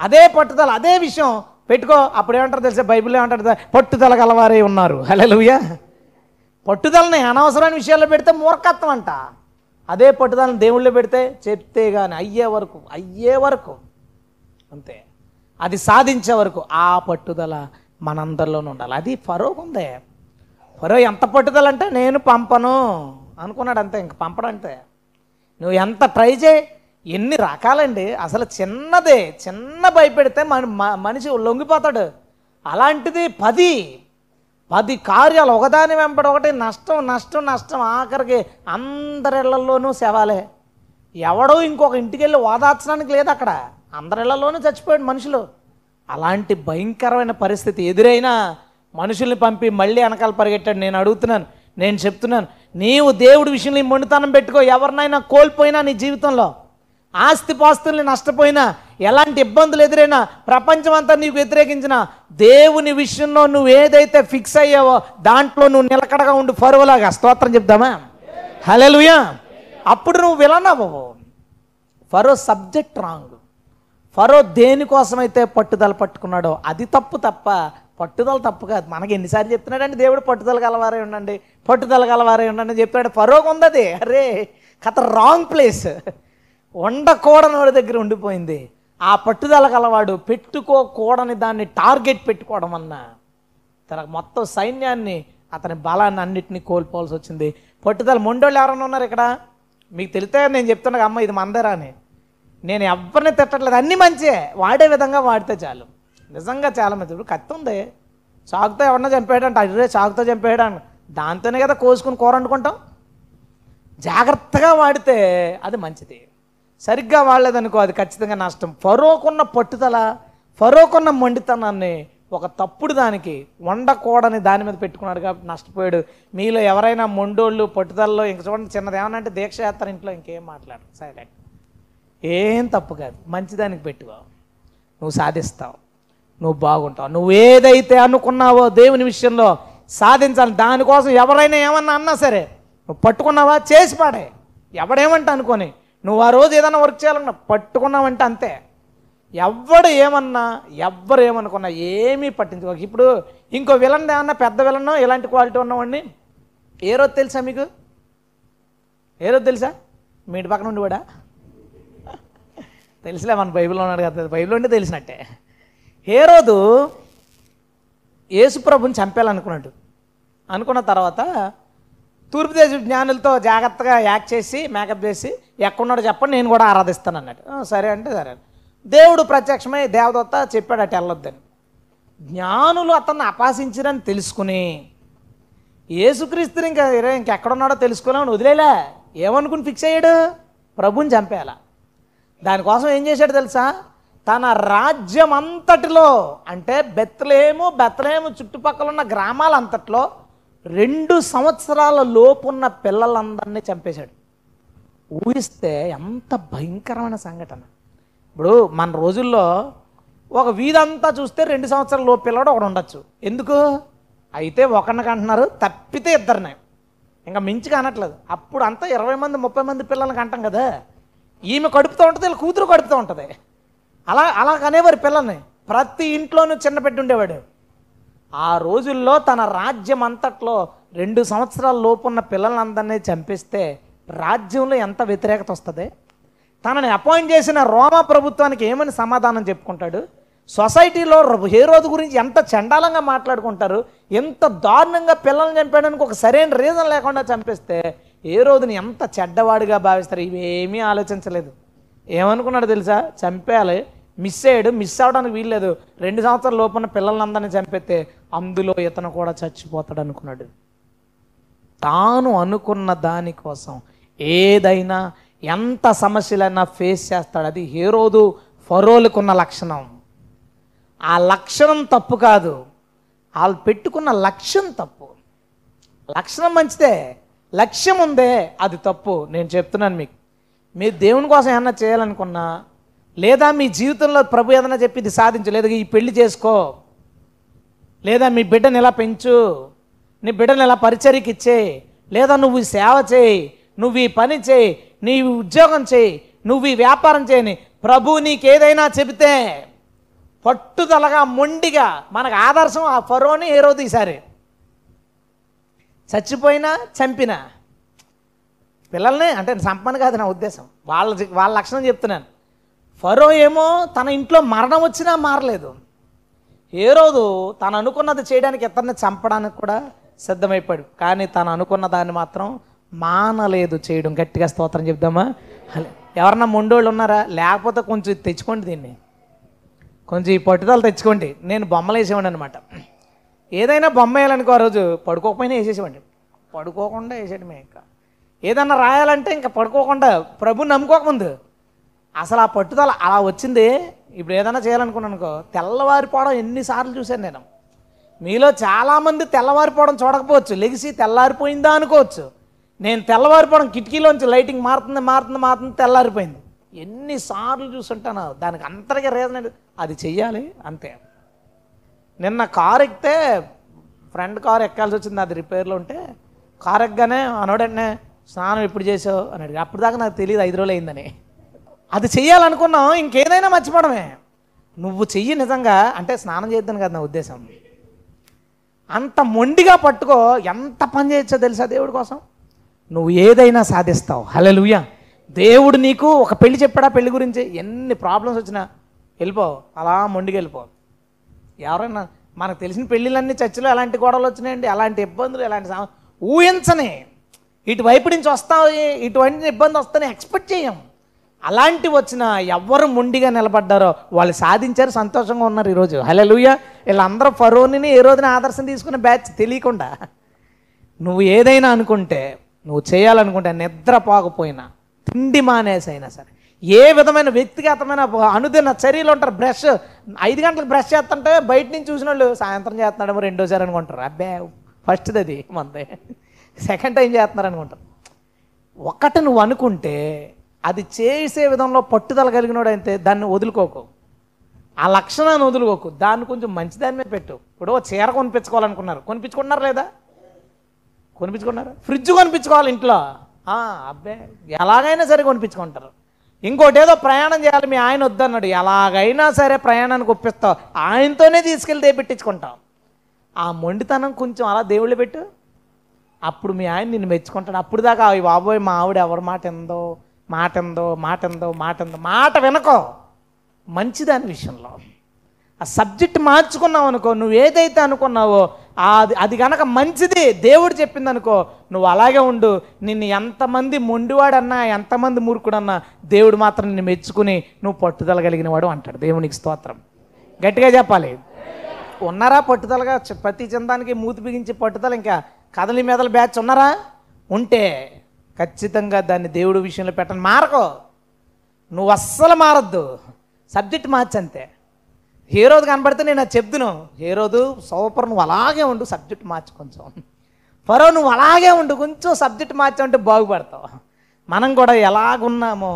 అదే పట్టుదల, అదే విషయం పెట్టుకో. అప్పుడు ఏమంటారు తెలుసా, బైబిల్లో ఏమంటారు, పట్టుదల గలవారే ఉన్నారు. హల్లెలూయా. పట్టుదలని అనవసరమైన విషయాల్లో పెడితే మూర్ఖత్వం అంట. అదే పట్టుదలని దేవుళ్ళు పెడితే చెప్తే కానీ అయ్యే వరకు అంతే, అది సాధించే వరకు ఆ పట్టుదల మనందరిలోనూ ఉండాలి. అది ఫరోకు ఉందే. ఫరో ఎంత పట్టుదల అంటే నేను పంపను అనుకున్నాడు అంతే, ఇంక పంపడం అంతే. నువ్వు ఎంత ట్రై చేయి, ఎన్ని రకాలండి అసలు. చిన్న భయపెడితే మనిషి లొంగిపోతాడు. అలాంటిది 10 కార్యాలు ఒకదాని వెంబడి ఒకటి, నష్టం. ఆఖరికి అందరిళ్లలోనూ శవాలే. ఎవడో ఇంకొక ఇంటికి వెళ్ళి ఓదార్చడానికి లేదు అక్కడ, అందరిళ్లలోనూ చచ్చిపోయాడు మనుషులు. అలాంటి భయంకరమైన పరిస్థితి ఎదురైనా మనుషుల్ని పంపి మళ్ళీ వెనకాల పరిగెట్టాడు. నేను చెప్తున్నాను, నీవు దేవుడి విషయంలో మొండితనం పెట్టుకో. ఎవరినైనా కోల్పోయినా, నీ జీవితంలో ఆస్తిపాస్తుల్ని నష్టపోయినా, ఎలాంటి ఇబ్బందులు ఎదురైనా, ప్రపంచం అంతా నీకు వ్యతిరేకించిన, దేవుని విషయంలో నువ్వు ఏదైతే ఫిక్స్ అయ్యావో దాంట్లో నువ్వు నిలకడగా ఉండు. ఫరోలాగా స్తోత్రం చెప్దామా? హల్లెలూయా. అప్పుడు నువ్వు విలనవ్వవు. Pharaoh subject wrong. ఫరో దేనికోసమైతే పట్టుదల పట్టుకున్నాడో అది తప్పు తప్ప పట్టుదల తప్పు కాదు. మనకి ఎన్నిసార్లు చెప్తున్నాడండి దేవుడు, పట్టుదల గలవారే ఉండండి చెప్తాడు. ఫరోకు ఉందది. అరే కథ రాంగ్ ప్లేస్, ఉండకూడనోడి దగ్గర ఉండిపోయింది. ఆ పట్టుదల గలవాడు పెట్టుకోకూడని దాన్ని టార్గెట్ పెట్టుకోవడం అన్న తన మొత్తం సైన్యాన్ని, అతని బలాన్ని అన్నింటినీ కోల్పోవాల్సి వచ్చింది. పట్టుదల మొండోళ్ళు ఎవరైనా ఉన్నారు ఇక్కడ? మీకు తెలితే నేను చెప్తున్నా, అమ్మ ఇది మందరా అని. నేను ఎవరిని తిట్టట్లేదు, అన్నీ మంచే, వాడే విధంగా వాడితే చాలు. నిజంగా చాలా మంచి. ఇప్పుడు కత్తి ఉంది, చాకుతో ఎవరన్నా చంపేయడంట, అరే చాకుతో చంపేయడానికి, దాంతోనే కదా కోసుకుని కూర వండుకుంటాం. జాగ్రత్తగా వాడితే అది మంచిది, సరిగ్గా వాడలేదనుకో అది ఖచ్చితంగా నష్టం. ఫరోకున్న పట్టుదల, ఫరోకున్న మొండితనాన్ని ఒక తప్పుడు దానికి, వండకూడని దాని మీద పెట్టుకున్నాడు కాబట్టి నష్టపోయాడు. మీలో ఎవరైనా మొండోళ్ళు పట్టుదలలో, ఇంక చూడండి చిన్నది ఏమన్నా అంటే దీక్ష చేస్తారు ఇంట్లో, ఇంకేం మాట్లాడరు, సైలెంట్. ఏం తప్పు కాదు, మంచిదానికి పెట్టుకో, నువ్వు సాధిస్తావు, నువ్వు బాగుంటావు. నువ్వు ఏదైతే అనుకున్నావో దేవుని విషయంలో సాధించాలి, దానికోసం ఎవరైనా ఏమన్నా అన్నా సరే నువ్వు పట్టుకున్నావా చేసి పాడే. ఎవడేమంటే అనుకోని, నువ్వు ఆ రోజు ఏదైనా వర్క్ చేయాలన్నా పట్టుకున్నావంటే అంతే. ఎవడు ఏమన్నా, ఎవరు ఏమనుకున్నా ఏమీ పట్టించుకో. ఇప్పుడు ఇంకో విలన్ ఏమన్నా, పెద్ద విలన్, ఇలాంటి క్వాలిటీ ఉన్నవాడిని ఏ రోజు తెలుసా మీ ఇంటి పక్కన ఉండి కూడా తెలుసులే, మన బైబిల్లో ఉన్నాడు కదా, బైబిల్లో ఉంటే తెలిసినట్టే. ఏ రోజు యేసుప్రభుని చంపేయాలనుకున్నాడు, అనుకున్న తర్వాత తూర్పుదేశపు జ్ఞానులతో జాగ్రత్తగా యాక్ట్ చేసి మేకప్ చేసి ఎక్కడున్నాడో చెప్పండి నేను కూడా ఆరాధిస్తాను అన్నాడు. సరే అంటే సరే. దేవుడు ప్రత్యక్షమై దేవదత్త చెప్పాడు అటు వెళ్ళొద్దని. జ్ఞానులు అతన్ని అపాసించారని తెలుసుకుని ఏసుక్రీస్తుని ఇంకెక్కడున్నాడో తెలుసుకోలేమని వదిలేలా ఏమనుకుని ఫిక్స్ అయ్యాడు, ప్రభుని చంపేయాల. దానికోసం ఏం చేశాడు తెలుసా, తన రాజ్యం అంతటిలో, అంటే బెత్లెహేము చుట్టుపక్కల ఉన్న గ్రామాల అంతట్లో 2 సంవత్సరాల లోపున్న పిల్లలందరినీ చంపేశాడు. ఊహిస్తే ఎంత భయంకరమైన సంఘటన. ఇప్పుడు మన రోజుల్లో ఒక వీధంతా చూస్తే 2 సంవత్సరాల లోపు పిల్లడు ఒకడు ఉండొచ్చు. ఎందుకు అయితే ఒకరికి అంటున్నారు, తప్పితే ఇద్దరినే, ఇంకా మించి అనట్లేదు. అప్పుడు అంతా 20 మంది 30 మంది పిల్లలకి అంటాం కదా. ఈమె కడుపుతూ ఉంటుంది, వీళ్ళ కూతురు కడుపుతూ ఉంటుంది, అలా కనేవారు పిల్లల్ని. ప్రతి ఇంట్లోనూ చిన్న బిడ్డ ఉండేవాడు. ఆ రోజుల్లో తన రాజ్యం అంతట్లో 2 సంవత్సరాల లోపు ఉన్న పిల్లలందరినీ చంపిస్తే రాజ్యంలో ఎంత వ్యతిరేకత వస్తుంది. తనని అపాయింట్ చేసిన రోమా ప్రభుత్వానికి ఏమని సమాధానం చెప్పుకుంటాడు. సొసైటీలో హేరోదు గురించి ఎంత చండాలంగా మాట్లాడుకుంటారు. ఎంత దారుణంగా పిల్లల్ని చంపడానికి ఒక సరైన రీజన్ లేకుండా చంపేస్తే హేరోదుని ఎంత చెడ్డవాడిగా భావిస్తారు. ఇవేమీ ఆలోచించలేదు. ఏమనుకున్నాడు తెలుసా, చంపేయాలి, మిస్ అయ్యాడు, మిస్ అవ్వడానికి వీల్లేదు, 2 సంవత్సరాల లోపున్న పిల్లలందరినీ చంపితే అందులో ఇతను కూడా చచ్చిపోతాడు అనుకున్నాడు. తాను అనుకున్న దానికోసం ఏదైనా ఎంత సమస్యలైనా ఫేస్ చేస్తాడు. అది హేరోదు ఫరోలుకున్న లక్షణం. ఆ లక్షణం తప్పు కాదు, వాళ్ళు పెట్టుకున్న లక్ష్యం తప్పు. లక్షణం మంచిదే, లక్ష్యం ఉందే అది తప్పు. నేను చెప్తున్నాను మీకు, మీరు దేవుని కోసం ఏమన్నా చేయాలనుకున్నా, లేదా మీ జీవితంలో ప్రభు ఏదైనా చెప్పి ఇది సాధించు, లేదా ఈ పెళ్లి చేసుకో, లేదా మీ బిడ్డను ఎలా పెంచు, నీ బిడ్డను ఎలా పరిచర్యకి ఇచ్చే, లేదా నువ్వు సేవ చేయి, నువ్వు ఈ పని చేయి, నీ ఉద్యోగం చేయి, నువ్వు ఈ వ్యాపారం చేయని ప్రభు నీకేదైనా చెబితే పట్టుదలగా మొండిగా, మనకు ఆదర్శం ఆ ఫరోని హేరోదు. ఈసారి చచ్చిపోయినా చంపినా పిల్లల్ని, అంటే సంపన్న కాదు నా ఉద్దేశం, వాళ్ళ లక్షణం చెప్తున్నాను. ఫరో ఏమో తన ఇంట్లో మరణం వచ్చినా మారలేదు. హేరోదు తను అనుకున్నది చేయడానికి ఇతన్ని చంపడానికి కూడా సిద్ధమైపోయాడు. కానీ తను అనుకున్న దాన్ని మాత్రం మానలేదు చేయడం. గట్టిగా స్తోత్రం చెప్దామా. ఎవరన్నా మొండోళ్ళు ఉన్నారా, లేకపోతే కొంచెం తెచ్చుకోండి, దీన్ని కొంచెం ఈ పట్టుదల తెచ్చుకోండి. నేను బొమ్మలు వేసేవాడి అనమాట. ఏదైనా బొమ్మ వేయాలనుకో, ఆ రోజు పడుకోకపోయినా వేసేసేవాడి, పడుకోకుండా వేసాడు. మేము ఇంకా ఏదన్నా రాయాలంటే ఇంకా పడుకోకుండా, ప్రభుని నమ్ముకోకముందు అసలు ఆ పట్టుదల అలా వచ్చింది. ఇప్పుడు ఏదైనా చేయాలనుకున్నాను అనుకో, తెల్లవారిపోవడం ఎన్నిసార్లు చూశాను నేను. మీలో చాలామంది తెల్లవారిపోవడం చూడకపోవచ్చు, లెగిసి తెల్లారిపోయిందా అనుకోవచ్చు. నేను తెల్లవారిపోవడం, కిటికీలోంచి లైటింగ్ మారుతుంది తెల్లారిపోయింది, ఎన్నిసార్లు చూసుంటాను. దానికి అంతగా రీజన్ ఏంటి, అది చెయ్యాలి అంతే. నిన్న కారు ఎక్కితే ఫ్రెండ్ కారు ఎక్కాల్సి వచ్చింది, అది రిపేర్లో ఉంటే కారు ఎక్కగానే అనోడనే స్నానం ఎప్పుడు చేసావు అని అడిగి, అప్పుడు దాకా నాకు తెలియదు 5 రోజులు అయిందని. అది చెయ్యాలనుకున్నాం, ఇంకేదైనా మర్చిపోవడమే. నువ్వు చెయ్యి నిజంగా, అంటే స్నానం చేద్దాను కదా నా ఉద్దేశం. అంత మొండిగా పట్టుకో, ఎంత పని చేయొచ్చో తెలుసా దేవుడి కోసం, నువ్వు ఏదైనా సాధిస్తావు. హల్లెలూయా. దేవుడు నీకు ఒక పెళ్లి చెప్పాడా, పెళ్లి గురించి ఎన్ని ప్రాబ్లమ్స్ వచ్చినా వెళ్ళిపో, అలా మొండికి వెళ్ళిపో. ఎవరైనా మనకు తెలిసిన పెళ్ళిళ్ళన్నీ చర్చలు అలాంటి గొడవలు వచ్చినాయండి, అలాంటి ఇబ్బందులు, ఎలాంటి ఊహించని ఇటువైపు నుంచి వస్తాయి, ఇటువంటి ఇబ్బంది వస్తాయని ఎక్స్పెక్ట్ చేయం. అలాంటివి వచ్చిన ఎవరు మొండిగా నిలబడ్డారో వాళ్ళు సాధించారు, సంతోషంగా ఉన్నారు ఈరోజు. హల్లెలూయా. వీళ్ళందరూ ఫరోని హేరోదుని ఆదర్శం తీసుకునే బ్యాచ్ తెలియకుండా. నువ్వు ఏదైనా అనుకుంటే, నువ్వు చేయాలనుకుంటే, నిద్రపోకపోయినా, తిండి మానేసైనా సరే, ఏ విధమైన వ్యక్తిగతమైన అనుదిన చర్యలు ఉంటారు. బ్రష్ 5 గంటలకు బ్రష్ చేస్తుంటే బయట నుంచి చూసిన వాళ్ళు సాయంత్రం చేస్తున్నాడేమో రెండోసారి అనుకుంటారు. అబ్బే ఫస్ట్ది అది మందే, సెకండ్ టైం చేస్తున్నారు అనుకుంటారు. ఒకటి నువ్వు అనుకుంటే అది చేసే విధంలో పట్టుదల కలిగినోడు అయితే దాన్ని వదులుకోకు, ఆ లక్షణాన్ని వదులుకోకు, దాన్ని కొంచెం మంచిదానిమే పెట్టు. ఇప్పుడు చీర కొనిపించుకోవాలనుకున్నారు, కొనిపించుకున్నారు లేదా, కొనిపించుకున్నారు. ఫ్రిడ్జ్ కొనిపించుకోవాలి ఇంట్లో, అబ్బే ఎలాగైనా సరే కొనిపించుకుంటారు. ఇంకోటి ఏదో ప్రయాణం చేయాలి, మీ ఆయన వద్దన్నాడు, ఎలాగైనా సరే ప్రయాణానికి ఒప్పిస్తావు, ఆయనతోనే తీసుకెళ్తే పెట్టించుకుంటాం. ఆ మొండితనం కొంచెం అలా దేవుళ్ళు పెట్టు, అప్పుడు మీ ఆయన నిన్ను మెచ్చుకుంటాడు. అప్పుడు దాకా అవి బాబోయ్ మా ఆవిడ ఎవరి మాట ఎందో మాట వినకో. మంచిదాని విషయంలో ఆ సబ్జెక్ట్ మార్చుకున్నావు అనుకో, నువ్వు ఏదైతే అనుకున్నావో అది కనుక మంచిది దేవుడు చెప్పింది అనుకో, నువ్వు అలాగే ఉండు. నిన్ను ఎంతమంది మొండివాడన్నా ఎంతమంది మూర్ఖుడన్నా దేవుడు మాత్రం నిన్ను మెచ్చుకుని నువ్వు పట్టుదల కలిగిన వాడు అంటాడు. దేవునికి స్తోత్రం. గట్టిగా చెప్పాలి. ఉన్నారా పట్టుదలగా? ప్రతి చందానికి మూతి బిగించి పట్టుదల ఇంకా కథలి మీదల బ్యాచ్ ఉన్నారా? ఉంటే ఖచ్చితంగా దాన్ని దేవుడు విషయంలో పెట్టను. మారకో, నువ్వు అస్సలు మారద్దు. సబ్జెక్ట్ మార్చంతే. హీరోది కనబడితే నేను అది చెప్తును, హీరోదు సూపర్, నువ్వు అలాగే ఉండు, సబ్జెక్ట్ మార్చు కొంచెం. ఫరో నువ్వు అలాగే ఉండు, కొంచెం సబ్జెక్ట్ మార్చామంటే బాగుపడతావు. మనం కూడా ఎలాగున్నామో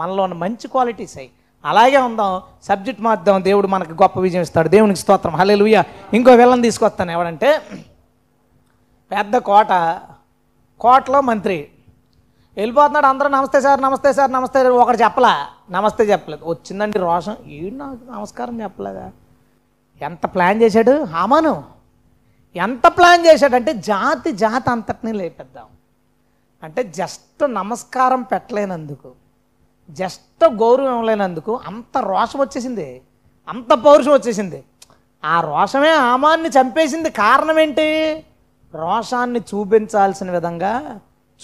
మనలో ఉన్న మంచి క్వాలిటీస్ అయి అలాగే ఉందాం, సబ్జెక్ట్ మార్చుదాం, దేవుడు మనకు గొప్ప విజయం ఇస్తాడు. దేవునికి స్తోత్రం. హల్లెలూయా. ఇంకో విలన్ తీసుకొస్తాను. ఎవడంటే పెద్ద కోట, కోటలో మంత్రి వెళ్ళిపోతున్నాడు. అందరూ నమస్తే సార్, నమస్తే సార్, నమస్తే. ఒకటి చెప్పలా, నమస్తే చెప్పలేదు. వచ్చిందండి రోషం, ఏడు నాకు నమస్కారం చెప్పలేదా? ఎంత ప్లాన్ చేశాడు హామాను, ఎంత ప్లాన్ చేశాడంటే జాతి జాతి అంతటినీ లేపేద్దాం అంటే జస్ట్ నమస్కారం పెట్టలేనందుకు, జస్ట్ గౌరవం ఇవ్వలేనందుకు అంత రోషం వచ్చేసింది, అంత పౌరుషం వచ్చేసింది. ఆ రోషమే హామాన్ని చంపేసింది. కారణం ఏంటి? రోషాన్ని చూపించాల్సిన విధంగా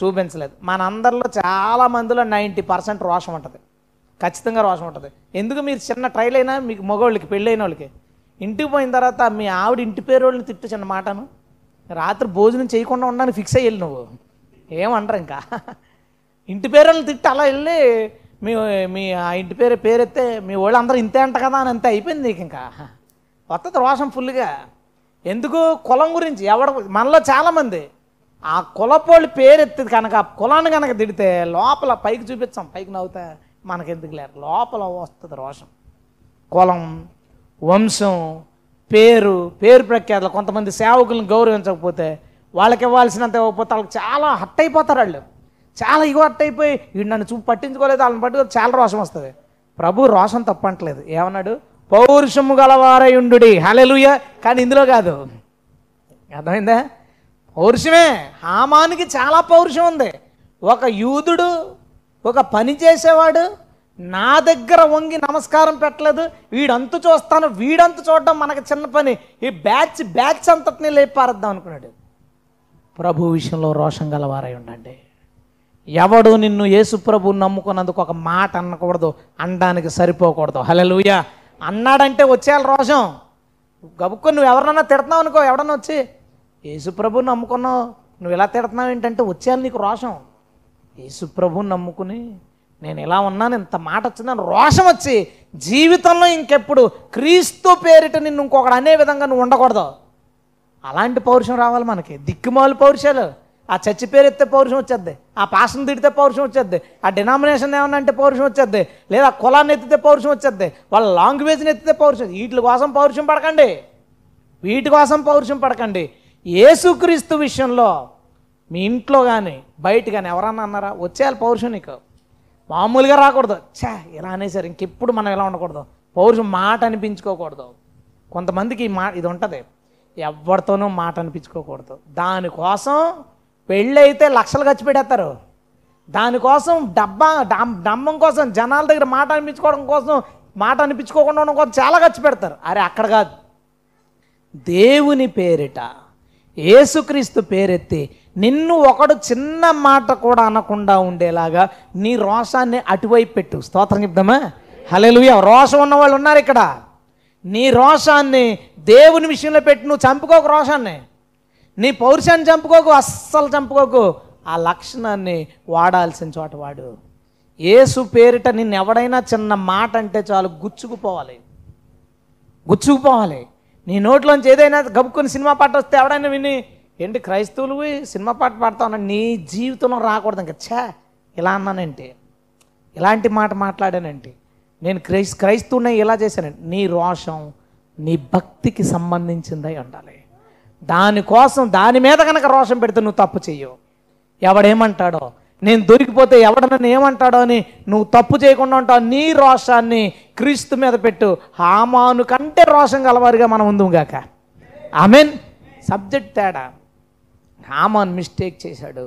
చూపించలేదు. మనందరిలో చాలా మందిలో 90% రోషం ఉంటుంది, ఖచ్చితంగా రోషం ఉంటుంది. ఎందుకు? మీరు చిన్న ట్రైల్ అయినా, మీకు మగవాళ్ళకి పెళ్ళైన వాళ్ళకి ఇంటికి పోయిన తర్వాత మీ ఆవిడ ఇంటి పేరు వాళ్ళని తిట్టు చిన్న మాటను, రాత్రి భోజనం చేయకుండా ఉండడానికి ఫిక్స్ అయ్యి నువ్వు ఏమంటారు ఇంకా ఇంటి పేరు వాళ్ళని తిట్టు అలా వెళ్ళి మీ మీ ఆ ఇంటి పేరెత్తే మీ వాళ్ళు అందరూ ఇంతే అంట కదా అని అంతే అయిపోయింది నీకు. ఇంకా వస్తుంది రోషం ఫుల్గా. ఎందుకు? కులం గురించి. ఎవడ మనలో చాలామంది ఆ కులపోళ్ళు పేరెత్తింది కనుక ఆ కులాన్ని కనుక తిడితే లోపల పైకి చూపించాం, పైకి నవ్వుతా మనకెందుకు లేరు, లోపల వస్తుంది రోషం. కులం, వంశం, పేరు, పేరు ప్రఖ్యాతలు. కొంతమంది సేవకులను గౌరవించకపోతే, వాళ్ళకి ఇవ్వాల్సినంత ఇవ్వకపోతే వాళ్ళకి చాలా హట్ అయిపోతారు. వాళ్ళు చాలా ఇగో హట్ అయిపోయి వీడు నన్ను చూపు పట్టించుకోలేదు, వాళ్ళని పట్టుకోలేదు, చాలా రోషం వస్తుంది. ప్రభు రోషం తప్పంటలేదు. ఏమన్నాడు? పౌరుషము గలవారయుండు. హల్లెలూయా. కానీ ఇందులో కాదు, అర్థమైందా? పౌరుషమే. హామానికి చాలా పౌరుషం ఉంది. ఒక యూదుడు, ఒక పని చేసేవాడు నా దగ్గర వంగి నమస్కారం పెట్టలేదు, వీడంతు చూస్తాను, వీడంతు చూడడం మనకు చిన్న పని, ఈ బ్యాచ్ బ్యాచ్ అంతటినీ లేపారద్దాం అనుకున్నాడు. ప్రభు విషయంలో రోషం గలవారై ఉండండి. ఎవడు నిన్ను యేసు ప్రభువుని నమ్ముకున్నందుకు ఒక మాట అనకూడదు, అనడానికి సరిపోకూడదు. హల్లెలూయా. అన్నాడంటే వచ్చేయాలి రోషం. గబుక్కొని నువ్వు ఎవరినన్నా తిడుతున్నావు అనుకో, ఎవడన్నా వచ్చి యేసుప్రభుని నమ్ముకున్నావు నువ్వు ఇలా తిడుతున్నావు ఏంటంటే వచ్చేయాలి నీకు రోషం. యేసుప్రభుని నమ్ముకుని నేను ఇలా ఉన్నాను, ఇంత మాట వచ్చిందని రోషం వచ్చి జీవితంలో ఇంకెప్పుడు క్రీస్తు పేరిట నిన్ను ఇంకొకడు అనే విధంగా నువ్వు ఉండకూడదు. అలాంటి పౌరుషం రావాలి మనకి. దిక్కుమాలు పౌరుషాలు. ఆ చర్చి పేరు ఎత్తే పౌరుషం వచ్చేద్ది, ఆ పాస్టర్ని తిడితే పౌరుషం వచ్చేద్ది, ఆ డినామినేషన్ ఏమన్నా అంటే పౌరుషం వచ్చేద్ది, లేదా కులాన్ని ఎత్తితే పౌరుషం వచ్చేద్ది, వాళ్ళ లాంగ్వేజ్ని ఎత్తితే పౌరుషం. వీటి కోసం పౌరుషం పడకండి, వీటి కోసం పౌరుషం పడకండి. యేసుక్రీస్తు విషయంలో మీ ఇంట్లో కానీ బయట కానీ ఎవరన్నా అన్నారా, వచ్చేయాలి పౌరుషం నీకు. మామూలుగా రాకూడదు, ఛా ఇలా అనేసారు ఇంకెప్పుడు మనం ఇలా ఉండకూడదు, పౌరుషం మాట అనిపించుకోకూడదు. కొంతమందికి ఈ ఇది ఉంటుంది, ఎవరితోనూ మాట అనిపించుకోకూడదు. దానికోసం పెళ్ళి అయితే లక్షలు ఖర్చు పెట్టేస్తారు, దానికోసం డబ్బం కోసం, జనాల దగ్గర మాట అనిపించుకోవడం కోసం, మాట అనిపించుకోకుండా ఉండడం కోసం చాలా ఖర్చు పెడతారు. అరే అక్కడ కాదు, దేవుని పేరిట యేసుక్రీస్తు పేరెత్తి నిన్ను ఒకడు చిన్న మాట కూడా అనకుండా ఉండేలాగా నీ రోషాన్ని అటువైపు పెట్టు. స్తోత్రం చెప్దామా? హల్లెలూయా. రోషం ఉన్నవాళ్ళు ఉన్నారు ఇక్కడ. నీ రోషాన్ని దేవుని విషయంలో పెట్టి నువ్వు చంపుకోకు రోషాన్ని, నీ పౌరుషాన్ని చంపుకోకు, అస్సలు చంపుకోకు. ఆ లక్షణాన్ని వాడాల్సిన చోట వాడు. యేసు పేరిట నిన్ను ఎవడైనా చిన్న మాట అంటే చాలు గుచ్చుకుపోవాలి, గుచ్చుకుపోవాలి. నీ నోట్లోంచి ఏదైనా గబుక్కుని సినిమా పాట వస్తే ఎవడైనా విని ఏంటి క్రైస్తవులు సినిమా పాట పాడుతా ఉన్నా, నీ జీవితంలో రాకూడదు. ఇంకా ఛా ఇలా అన్నానంటే, ఇలాంటి మాట మాట్లాడానంటే, నేను క్రైస్తవునే ఇలా చేశానంటే, నీ రోషం నీ భక్తికి సంబంధించిందై ఉండాలి. దానికోసం దాని మీద కనుక రోషం పెడితే నువ్వు తప్పు చెయ్యవు. ఎవడేమంటాడో, నేను దొరికిపోతే ఎవడన్నా ఏమంటాడో అని నువ్వు తప్పు చేయకుండా ఉంటావు. నీ రోషాన్ని క్రీస్తు మీద పెట్టు. హామాను కంటే రోషం గలవారిగా మనం ఉందాక. ఆమెన్. సబ్జెక్ట్ తేడా. హామాన్ మిస్టేక్ చేశాడు,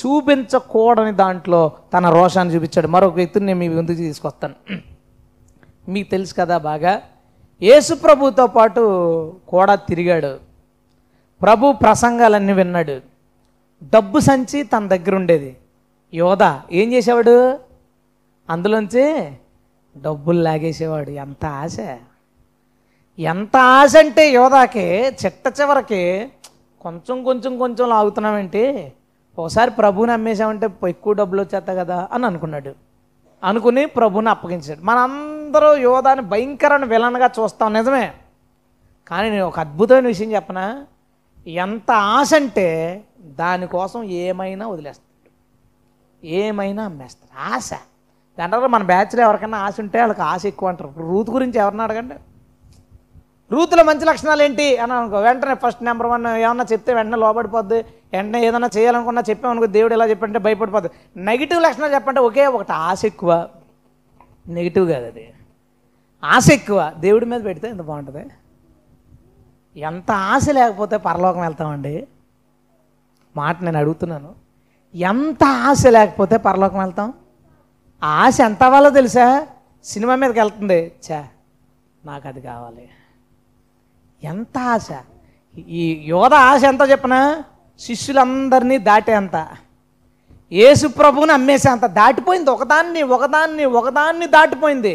చూపించకూడని దాంట్లో తన రోషాన్ని చూపించాడు. మరొక వ్యక్తిని నేను మీ ముందుకు తీసుకొస్తాను, మీకు తెలుసు కదా బాగా. యేసుప్రభుతో పాటు కూడా తిరిగాడు, ప్రభు ప్రసంగాలన్నీ విన్నాడు. డబ్బు సంచి తన దగ్గర ఉండేది. యోధా ఏం చేసేవాడు? అందులోంచి డబ్బులు లాగేసేవాడు. ఎంత ఆశ, ఎంత ఆశ అంటే యోధాకి చిట్ట చివరికి కొంచెం కొంచెం కొంచెం లాగుతున్నామేంటి, ఒకసారి ప్రభువుని అమ్మేసామంటే ఎక్కువ డబ్బులు వచ్చేస్తా కదా అని అనుకున్నాడు. అనుకుని ప్రభువుని అప్పగించాడు. మనందరూ యోధాని భయంకరమైన విలన్గా చూస్తాం, నిజమే. కానీ నేను ఒక అద్భుతమైన విషయం చెప్పనా, ఎంత ఆశ అంటే దానికోసం ఏమైనా వదిలేస్తాడు, ఏమైనా అమ్మేస్తాడు. ఆశ దాంట్లో మన బ్యాచ్లో ఎవరికైనా ఆశ ఉంటే వాళ్ళకి ఆశ ఎక్కువ అంటారు. రూత్ గురించి ఎవరన్నా అడగండి, రూతుల మంచి లక్షణాలు ఏంటి అని అనుకో, వెంటనే ఫస్ట్ నెంబర్ 1 ఏమన్నా చెప్తే వెంటనే లోబడిపోద్ది. వెంటనే ఏదైనా చేయాలనుకున్నా చెప్పామనుకో, దేవుడు ఎలా చెప్పంటే భయపడిపోద్ది. నెగిటివ్ లక్షణాలు చెప్పంటే ఒకే ఒకటి, ఆశ ఎక్కువ. నెగిటివ్ కాదు అది, ఆశ ఎక్కువ. దేవుడి మీద పెడితే ఎంత బాగుంటుంది. ఎంత ఆశ లేకపోతే పరలోకం వెళ్తామండి. మాట నేను అడుగుతున్నాను, ఎంత ఆశ లేకపోతే పరలోకం వెళ్తాం. ఆశ ఎంత అవ్వాలో తెలుసా? సినిమా మీదకి వెళ్తుంది, చా నాకు అది కావాలి. ఎంత ఆశ! ఈ యోధ ఆశ ఎంతో చెప్పిన శిష్యులందరినీ దాటేంత, యేసు ప్రభువుని అమ్మేసేంత దాటిపోయింది. ఒకదాన్ని దాటిపోయింది,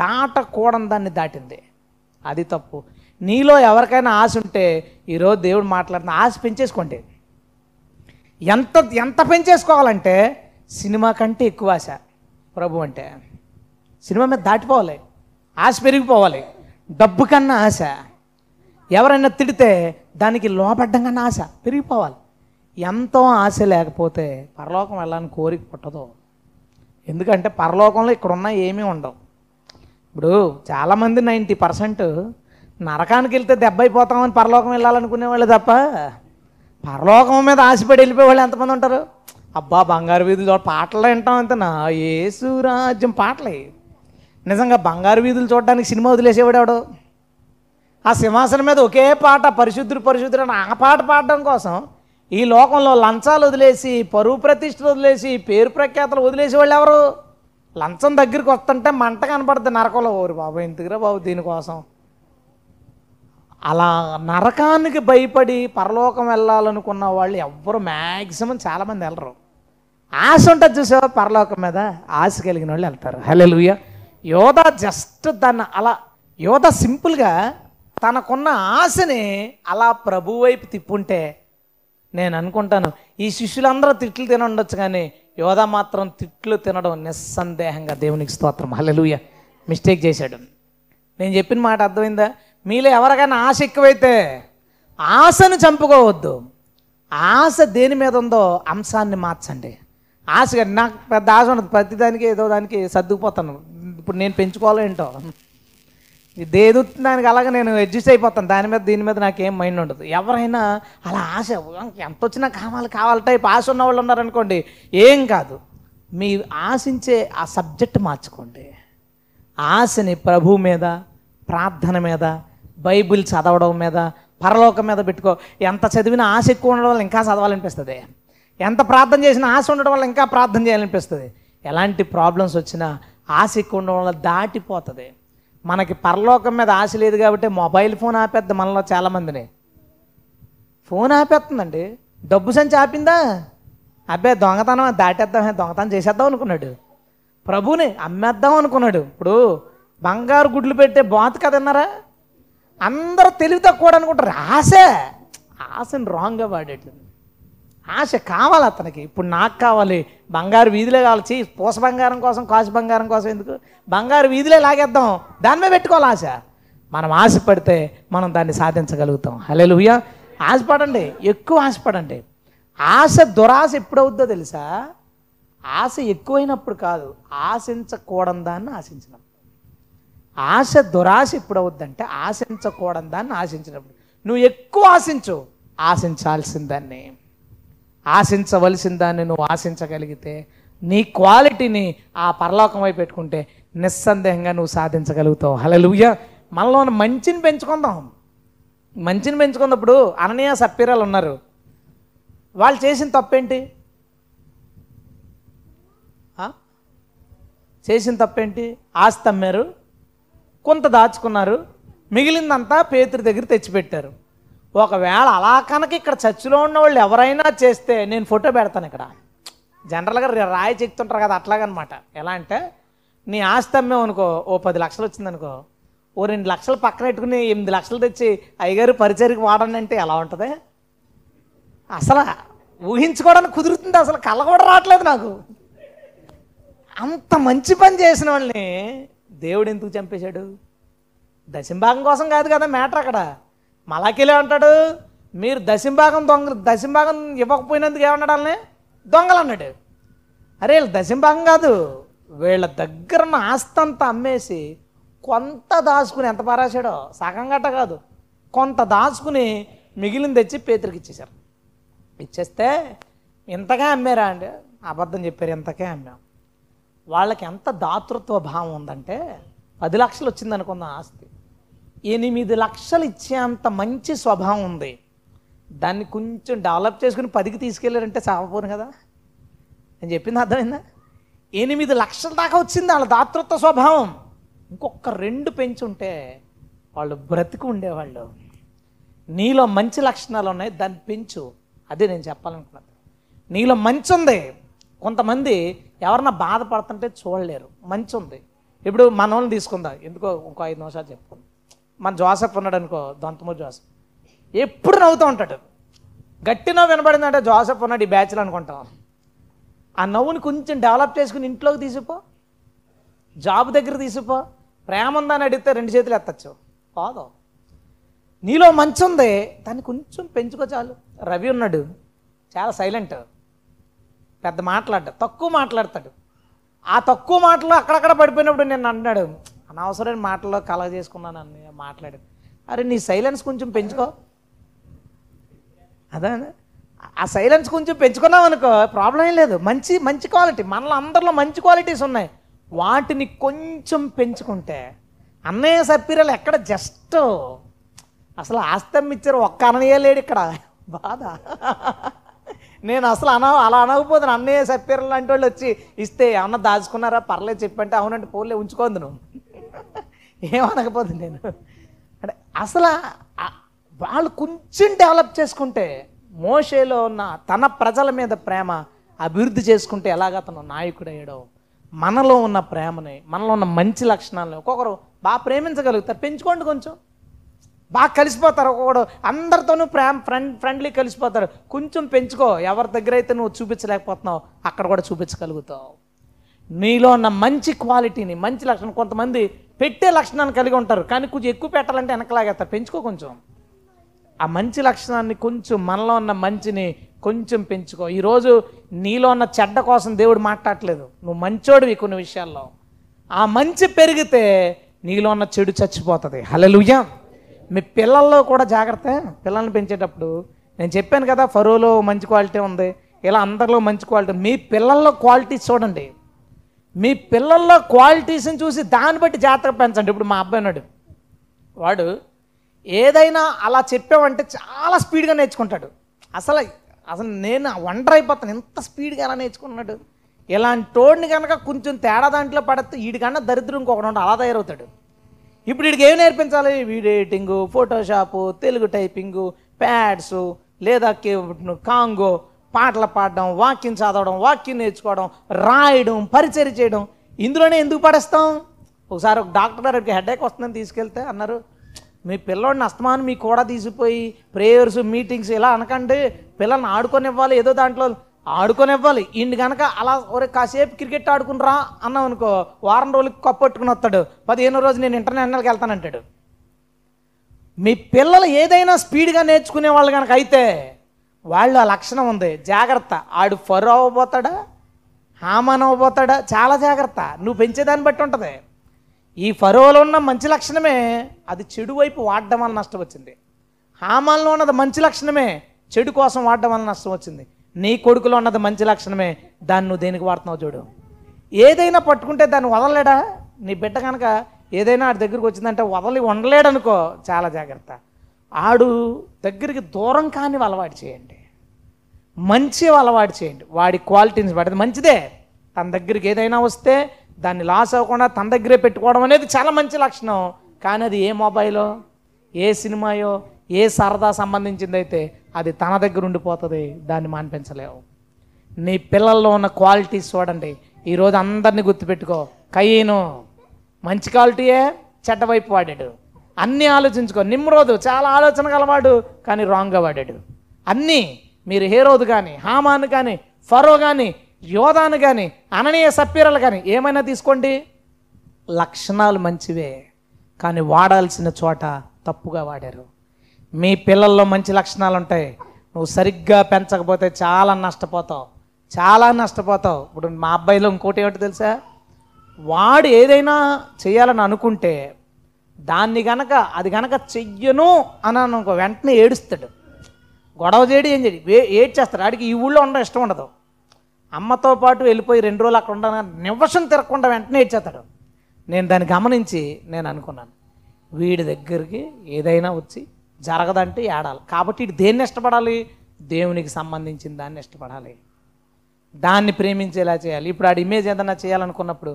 దాటకూడని దాన్ని దాటింది. అది తప్పు. నీలో ఎవరికైనా ఆశ ఉంటే ఈరోజు దేవుడు మాట్లాడుతున్న ఆశ పెంచేసుకోండి. ఎంత పెంచేసుకోవాలంటే సినిమా కంటే ఎక్కువ ఆశ. ప్రభు అంటే సినిమా మీద దాటిపోవాలి, ఆశ పెరిగిపోవాలి. డబ్బు కన్నా ఆశ, ఎవరైనా తిడితే దానికి లోపడ్డం కన్నా ఆశ పెరిగిపోవాలి. ఎంతో ఆశ లేకపోతే పరలోకం వెళ్ళాలని కోరిక పుట్టదు. ఎందుకంటే పరలోకంలో ఇక్కడున్నా ఏమీ ఉండవు. ఇప్పుడు చాలామంది 90% నరకానికి వెళ్తే దెబ్బ అయిపోతామని పరలోకం వెళ్ళాలనుకునేవాళ్ళు తప్ప పరలోకం మీద ఆశపడి వెళ్ళిపోయేవాళ్ళు ఎంతమంది ఉంటారు? అబ్బా బంగారు వీధులు పాటలు వింటాం అంతే, నా యేసు రాజ్యం పాటలే. నిజంగా బంగారు వీధులు చూడడానికి సినిమా వదిలేసేవాడు ఎవడు? ఆ సింహాసనం మీద ఒకే పాట, పరిశుద్ధుడు పరిశుద్ధుడు అని ఆ పాట పాడడం కోసం ఈ లోకంలో లంచాలు వదిలేసి, పరువు ప్రతిష్టలు వదిలేసి, పేరు ప్రఖ్యాతలు వదిలేసి వాళ్ళు ఎవరు? లంచం దగ్గరికి వస్తుంటే మంట కనపడుతుంది నరకంలో. ఓరు బాబు ఎందుకురా బాబు దీనికోసం. అలా నరకానికి భయపడి పరలోకం వెళ్ళాలనుకున్న వాళ్ళు ఎవ్వరు మ్యాక్సిమం చాలామంది వెళ్ళరు. ఆశ ఉంటుంది చూసావా పరలోకం మీద, ఆశ కలిగిన వాళ్ళు వెళ్తారు. హల్లెలూయా. యోధ జస్ట్ దాన్ని అలా, యోధ సింపుల్గా తనకున్న ఆశని అలా ప్రభు వైపు తిప్పుంటే నేను అనుకుంటాను ఈ శిష్యులందరూ తిట్లు తినుండొచ్చు, కానీ యోధ మాత్రం తిట్లు తినడం నిస్సందేహంగా దేవునికి స్తోత్రం. హల్లెలూయా. మిస్టేక్ చేశాడు. నేను చెప్పిన మాట అర్థమైందా? మీలో ఎవరికైనా ఆశ ఎక్కువైతే ఆశను చంపుకోవద్దు. ఆశ దేని మీద ఉందో అంశాన్ని మార్చండి. ఆశ నాకు పెద్ద ఆశ ఉండదు, ప్రతిదానికి ఏదో దానికి సర్దుకుపోతాను. ఇప్పుడు నేను పెంచుకోవాలో ఏంటో, ఇదేదో దానికి అలాగే నేను అడ్జస్ట్ అయిపోతాను. దాని మీద దీని మీద నాకేం మైండ్ ఉండదు. ఎవరైనా అలా ఆశ ఎంత వచ్చినా కావాలి కావాలి టైప్ ఆశ ఉన్న వాళ్ళు ఉన్నారనుకోండి, ఏం కాదు, మీ ఆశించే ఆ సబ్జెక్ట్ మార్చుకోండి. ఆశని ప్రభు మీద, ప్రార్థన మీద, బైబిల్ చదవడం మీద, పరలోకం మీద పెట్టుకో. ఎంత చదివినా ఆశ ఎక్కువ ఉండడం వల్ల ఇంకా చదవాలనిపిస్తుంది, ఎంత ప్రార్థన చేసినా ఆశ ఉండడం వల్ల ఇంకా ప్రార్థన చేయాలనిపిస్తుంది. ఎలాంటి ప్రాబ్లమ్స్ వచ్చినా ఆశ ఎక్కువ ఉండడం వల్ల దాటిపోతుంది. మనకి పరలోకం మీద ఆశ లేదు కాబట్టి మొబైల్ ఫోన్ ఆపేద్ది మనలో చాలామందిని. ఫోన్ ఆపేస్తుందండి. డబ్బు సంచి ఆపిందా? అబ్బే దొంగతనం దాటేద్దాం, దొంగతనం చేసేద్దాం అనుకున్నాడు. ప్రభుని అమ్మేద్దాం అనుకున్నాడు. ఇప్పుడు బంగారు గుడ్లు పెట్టే బాతు కదన్నారా? అందరూ తెలివి తక్కువ అనుకుంటారు. ఆశను రాంగ్గా వాడేది. ఆశ కావాలి అతనికి, ఇప్పుడు నాకు కావాలి, బంగారు వీధిలో కావాల్సి, పూస బంగారం కోసం, కాసు బంగారం కోసం ఎందుకు, బంగారు వీధిలో లాగేద్దాం, దాని మీద పెట్టుకోవాలి ఆశ. మనం ఆశపడితే మనం దాన్ని సాధించగలుగుతాం. హల్లెలూయా. ఆశపడండి, ఎక్కువ ఆశపడండి. ఆశ దురాశ ఎప్పుడవుద్దో తెలుసా? ఆశ ఎక్కువైనప్పుడు కాదు, ఆశించకూడని దాన్ని ఆశించినప్పుడు. ఆశ దురాశ ఎప్పుడవుద్దంటే ఆశించకూడని దాన్ని ఆశించినప్పుడు. నువ్వు ఎక్కువ ఆశించు, ఆశించాల్సిందాన్ని, ఆశించవలసిన దాన్ని నువ్వు ఆశించగలిగితే, నీ క్వాలిటీని ఆ పరలోకం వైపు పెట్టుకుంటే నిస్సందేహంగా నువ్వు సాధించగలుగుతావు. హల్లెలూయా. మనలో మంచిని పెంచుకుందాం. మంచిని పెంచుకున్నప్పుడు అననీయ సప్పీరాలు ఉన్నారు. వాళ్ళు చేసిన తప్పేంటి? ఆస్తి అమ్మారు, కొంత దాచుకున్నారు, మిగిలిందంతా పేతురు దగ్గర తెచ్చిపెట్టారు. ఒకవేళ అలా కనుక ఇక్కడ చర్చిలో ఉన్న వాళ్ళు ఎవరైనా చేస్తే నేను ఫోటో పెడతాను. ఇక్కడ జనరల్గా రాయి చెక్తుంటారు కదా, అట్లాగనమాట. ఎలా అంటే నీ ఆస్తి అమ్మేమనుకో, ఓ 10 లక్షలు వచ్చిందనుకో, ఓ 2 లక్షలు పక్కన పెట్టుకుని 8 లక్షలు తెచ్చి అయ్యగారు పరిచర్కి వాడండి అంటే ఎలా ఉంటుంది? అసలు ఊహించుకోవడానికి కుదురుతుంది, అసలు కళ్ళ కూడా రావట్లేదు నాకు. అంత మంచి పని చేసిన వాళ్ళని దేవుడు ఎందుకు చంపేశాడు? దశంభాగం కోసం కాదు కదా మ్యాటర్. అక్కడ మలాకిలే అంటాడు, మీరు దశంభాగం ఇవ్వకపోయినందుకు ఏమన్నాడు? వాళ్ళని దొంగలు అన్నాడు. అరే వీళ్ళు దశంభాగం కాదు, వీళ్ళ దగ్గరన్న ఆస్తి అంతా అమ్మేసి కొంత దాచుకుని, ఎంత పారాశాడో సగం గట్ట కాదు, కొంత దాచుకుని మిగిలిన తెచ్చి పేతురికి ఇచ్చేశారు. ఇచ్చేస్తే ఇంతకే అమ్మారా అండి, అబద్ధం చెప్పారు, ఇంతకే అమ్మాం. వాళ్ళకి ఎంత దాతృత్వ భావం ఉందంటే 10 లక్షలు వచ్చిందనుకున్న ఆస్తి 8 లక్షలు ఇచ్చేంత మంచి స్వభావం ఉంది. దాన్ని కొంచెం డెవలప్ చేసుకుని 10కి తీసుకెళ్ళారంటే సాగపోను కదా. నేను చెప్పింది అర్థమైందా? 8 లక్షల దాకా వచ్చింది వాళ్ళ దాతృత్వ స్వభావం. ఇంకొక 2 పెంచుంటే వాళ్ళు బ్రతికి ఉండేవాళ్ళు. నీలో మంచి లక్షణాలు ఉన్నాయి, దాన్ని పెంచు. అదే నేను చెప్పాలనుకున్నాను. నీలో మంచి ఉంది. కొంతమంది ఎవరన్నా బాధపడుతుంటే చూడలేరు, మంచి ఉంది. ఇప్పుడు మన వాళ్ళని తీసుకుందాం, ఎందుకో ఇంకో 5 నిమిషాలు చెప్పుకుందాం. మన జోసెఫ్ ఉన్నాడు అనుకో, దొంతమూరి జోసెఫ్, ఎప్పుడు నవ్వుతూ ఉంటాడు. గట్టి నవ్వు వినబడిందంటే జోసెఫ్ ఉన్నాడు ఈ బ్యాచ్లో అనుకుంటాం. ఆ నవ్వుని కొంచెం డెవలప్ చేసుకుని ఇంట్లోకి తీసిపో, జాబ్ దగ్గర తీసిపో, ప్రేమ ఉందని అడిగితే 2 చేతులు ఎత్తచ్చు కాదు. నీలో మంచి ఉంది, దాన్ని కొంచెం పెంచుకో చాలు. రవి ఉన్నాడు, చాలా సైలెంట్, పెద్ద మాట్లాడ్డా, తక్కువ మాట్లాడతాడు. ఆ తక్కువ మాటలు అక్కడక్కడ పడిపోయినప్పుడు నేను అంటున్నాడు, అనవసరమైన మాటల్లో కలగ చేసుకున్నాను అని మాట్లాడాడు. అరే నీ సైలెన్స్ కొంచెం పెంచుకో. అదే ఆ సైలెన్స్ కొంచెం పెంచుకున్నాం అనుకో, ప్రాబ్లం ఏం లేదు. మంచి మంచి క్వాలిటీ మనలో అందరిలో మంచి క్వాలిటీస్ ఉన్నాయి, వాటిని కొంచెం పెంచుకుంటే. అన్నయ్య సప్పీరాలు ఎక్కడ జస్ట్ అసలు ఆస్తం ఇచ్చారు, ఒక్క అన్నయ్య లేడు ఇక్కడ, బాధ. నేను అసలు అలా అనకపోతున్నాను. అన్నయ్య సప్పీరాలు లాంటి వాళ్ళు వచ్చి ఇస్తే ఏమన్నా దాచుకున్నారా పర్లేదు చెప్పంటే అవునంటే పోలే ఉంచుకోంది, నువ్వు ఏమనకపోతుంది నేను అంటే. అసలు వాళ్ళు కొంచెం డెవలప్ చేసుకుంటే, మోషేలో ఉన్న తన ప్రజల మీద ప్రేమ అభివృద్ధి చేసుకుంటే ఎలాగ తను నాయకుడయ్యాడో, మనలో ఉన్న ప్రేమని, మనలో ఉన్న మంచి లక్షణాలను ఒక్కొక్కరు బాగా ప్రేమించగలుగుతారు. పెంచుకోండి కొంచెం, బాగా కలిసిపోతారు. ఒక్కొక్కడు అందరితోనూ ఫ్రెండ్లీ కలిసిపోతారు. కొంచెం పెంచుకో. ఎవరి దగ్గర అయితే నువ్వు చూపించలేకపోతున్నావు అక్కడ కూడా చూపించగలుగుతావు. నీలో ఉన్న మంచి క్వాలిటీని, మంచి లక్షణం. కొంతమంది పెట్టే లక్షణాన్ని కలిగి ఉంటారు కానీ కొంచెం ఎక్కువ పెట్టాలంటే వెనకలాగేస్తారు. పెంచుకో కొంచెం ఆ మంచి లక్షణాన్ని, కొంచెం మనలో ఉన్న మంచిని కొంచెం పెంచుకో. ఈరోజు నీలో ఉన్న చెడ్డ కోసం దేవుడు మాట్లాడలేదు, నువ్వు మంచోడివి కొన్ని విషయాల్లో. ఆ మంచి పెరిగితే నీలో ఉన్న చెడు చచ్చిపోతుంది. హల్లెలూయా. మీ పిల్లల్లో కూడా జాగ్రత్త. పిల్లల్ని పెంచేటప్పుడు నేను చెప్పాను కదా, ఫరోలో మంచి క్వాలిటీ ఉంది, ఇలా అందరిలో మంచి క్వాలిటీ. మీ పిల్లల్లో క్వాలిటీస్ చూడండి, మీ పిల్లల్లో క్వాలిటీస్ని చూసి దాన్ని బట్టి జాగ్రత్తగా పెంచండి. ఇప్పుడు మా అబ్బాయి ఉన్నాడు, వాడు ఏదైనా అలా చెప్పామంటే చాలా స్పీడ్గా నేర్చుకుంటాడు. అసలు నేను వండర్ అయిపోతాను, ఎంత స్పీడ్గా ఎలా నేర్చుకున్నాడు. ఇలాంటోడిని కనుక కొంచెం తేడా దాంట్లో పడితే వీడికన్నా దరిద్రం ఇంకొకటి ఉంటే అలా తయారవుతాడు. ఇప్పుడు వీడికి ఏం నేర్పించాలి? Video editing, Photoshop, Telugu typing, pads, లేదా కాంగో, పాటలు పాడడం, వాక్యం చదవడం, వాక్యం నేర్చుకోవడం, రాయడం, పరిచర్య చేయడం. ఇందులోనే ఎందుకు పడేస్తాం? ఒకసారి ఒక డాక్టర్ గారికి హెడేక్ వస్తుందని తీసుకెళ్తే అన్నారు, మీ పిల్లోడిని అస్తమానం మీ కూడా తీసిపోయి ప్రేయర్స్, మీటింగ్స్ ఇలా అనకండి, పిల్లల్ని ఆడుకొనివ్వాలి, ఏదో దాంట్లో ఆడుకొనివ్వాలి. ఈయన కనుక అలా ఒరే కాసేపు క్రికెట్ ఆడుకునిరా అన్నాం అనుకో, వారం రోజులకి కప్పట్టుకుని వస్తాడు. 15వ రోజు నేను ఇంటర్నేషనల్కి వెళ్తానంటాడు. మీ పిల్లలు ఏదైనా స్పీడ్గా నేర్చుకునే వాళ్ళు కనుక అయితే వాళ్ళు ఆ లక్షణం ఉంది, జాగ్రత్త. ఆడు ఫరో అవ్వబోతాడా, హామాన్ అవ్వబోతాడా, చాలా జాగ్రత్త. నువ్వు పెంచేదాన్ని బట్టి ఉంటుంది. ఈ ఫరోలో ఉన్న మంచి లక్షణమే, అది చెడు వైపు వాడడం వల్ల నష్టం వచ్చింది. హామాన్లో ఉన్నది మంచి లక్షణమే, చెడు కోసం వాడడం వల్ల నష్టం వచ్చింది. నీ కొడుకులో ఉన్నది మంచి లక్షణమే, దాన్ని నువ్వు దేనికి వాడుతున్నావు చూడు. ఏదైనా పట్టుకుంటే దాన్ని వదలలేడా? నీ బిడ్డ కనుక ఏదైనా ఆడి దగ్గరికి వచ్చిందంటే వదలి ఉండలేడనుకో, చాలా జాగ్రత్త. ఆడు దగ్గరికి దూరం కాని అలవాటు చేయండి, మంచి అలవాటు చేయండి. వాడి క్వాలిటీస్ పడేది మంచిదే. తన దగ్గరికి ఏదైనా వస్తే దాన్ని లాస్ అవ్వకుండా తన దగ్గరే పెట్టుకోవడం అనేది చాలా మంచి లక్షణం. కానీ అది ఏ మొబైలో, ఏ సినిమాయో, ఏ సరదా సంబంధించిందైతే అది తన దగ్గర ఉండిపోతుంది, దాన్ని మాన్పించలేవు. నీ పిల్లల్లో ఉన్న క్వాలిటీస్ చూడండి. ఈరోజు అందరినీ గుర్తుపెట్టుకో. కయ్యను మంచి క్వాలిటీయే, చెడ్డ వైపు వాడాడు. అన్నీ ఆలోచించుకో. నిమ్రోదు చాలా ఆలోచన గలవాడు, కానీ రాంగ్గా వాడాడు. అన్నీ మీరు హేరోదు కానీ, హామాను కానీ, ఫరో కానీ, యోధాను కానీ, అననీయ సప్పీరలు కానీ ఏమైనా తీసుకోండి, లక్షణాలు మంచివే కానీ వాడాల్సిన చోట తప్పుగా వాడారు. మీ పిల్లల్లో మంచి లక్షణాలు ఉంటాయి, నువ్వు సరిగ్గా పెంచకపోతే చాలా నష్టపోతావు, చాలా నష్టపోతావు. ఇప్పుడు మా అబ్బాయిలో ఇంకోటి ఏమిటి తెలుసా, వాడు ఏదైనా చేయాలని అనుకుంటే దాన్ని గనక అది గనక చెయ్యను అని అనుకో, వెంటనే ఏడుస్తాడు, గొడవ చేయడు, ఏం చేయడు, ఏడ్చేస్తాడు. ఆడికి ఈ ఊళ్ళో ఉండడం ఇష్టం ఉండదు. అమ్మతో పాటు వెళ్ళిపోయి 2 రోజులు అక్కడ ఉండగా నివసం తిరగకుండా వెంటనే ఏడ్చేస్తాడు. నేను దాన్ని గమనించి నేను అనుకున్నాను, వీడి దగ్గరికి ఏదైనా వచ్చి జరగదంటే ఏడాలి. కాబట్టి వీడు దేన్ని ఇష్టపడాలి, దేవునికి సంబంధించిన దాన్ని ఇష్టపడాలి, దాన్ని ప్రేమించేలా చేయాలి. ఇప్పుడు ఆడి ఇమేజ్ ఏదైనా చేయాలనుకున్నప్పుడు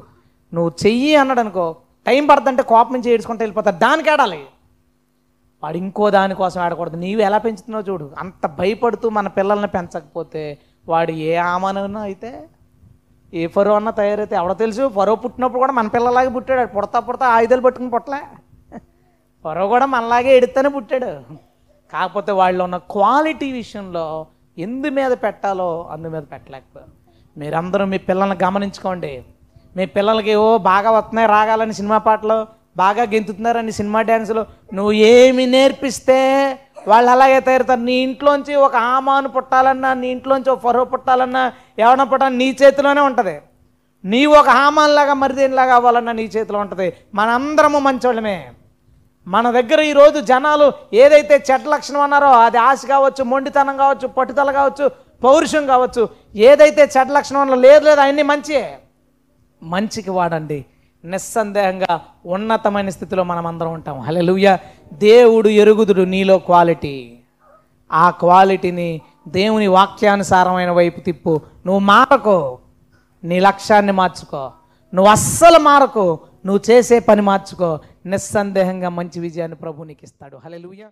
నువ్వు చెయ్యి అన్నాడు అనుకో, టైం పడుతుంటే కోపం నుంచి ఏడ్చుకుంటే వెళ్ళిపోతాడు, దానికి ఏడాలి. వాడు ఇంకో దానికోసం ఆడకూడదు. నీవు ఎలా పెంచుతున్నావు చూడు. అంత భయపడుతూ మన పిల్లల్ని పెంచకపోతే వాడు ఏ ఆమానన్నా అయితే, ఏ ఫరో అన్నా తయారైతే ఎవడో తెలుసు. ఫరో పుట్టినప్పుడు కూడా మన పిల్లలాగే పుట్టాడు. పుడతా పుడతా ఆయుధాలు పట్టుకుని పుట్టలే. ఫరో కూడా మనలాగే ఎడితేనే పుట్టాడు. కాకపోతే వాళ్ళు ఉన్న క్వాలిటీ విషయంలో ఎందు మీద పెట్టాలో అందు మీద పెట్టలేకపోయారు. మీరందరూ మీ పిల్లల్ని గమనించుకోండి. మీ పిల్లలకి ఓ బాగా వస్తున్నాయి రాగాలని సినిమా పాటలు, బాగా గెంతుతున్నారని సినిమా డ్యాన్సులు నువ్వు ఏమి నేర్పిస్తే వాళ్ళు అలాగే తయారవుతారు. నీ ఇంట్లోంచి ఒక ఆమాను పుట్టాలన్నా, నీ ఇంట్లోంచి ఒక ఫరో పుట్టాలన్నా, ఎవడన్నా పుట్టాలన్నా నీ చేతిలోనే ఉంటుంది. నీవు ఒక ఆమాన్లాగా మరిదేనిలాగా అవ్వాలన్నా నీ చేతిలో ఉంటుంది. మనందరము మంచోళ్ళమే. మన దగ్గర ఈరోజు జనాలు ఏదైతే చెడ్డ లక్షణం అన్నారో అది ఆశ కావచ్చు, మొండితనం కావచ్చు, పట్టుదల కావచ్చు, పౌరుషం కావచ్చు. ఏదైతే చెడ్డ లక్షణం అన్నా లేదు అవన్నీ మంచియే. మంచికి వాడండి. నిస్సందేహంగా ఉన్నతమైన స్థితిలో మనం అందరం ఉంటాం. హల్లెలూయా. దేవుడు ఎరుగుదుడు నీలో క్వాలిటీ. ఆ క్వాలిటీని దేవుని వాక్యానుసారమైన వైపు తిప్పు. నువ్వు మారకో, నీ లక్ష్యాన్ని మార్చుకో. నువ్వు అస్సలు మారకో, నువ్వు చేసే పని మార్చుకో. నిస్సందేహంగా మంచి విజయాన్ని ప్రభువు నీకు ఇస్తాడు. హల్లెలూయా.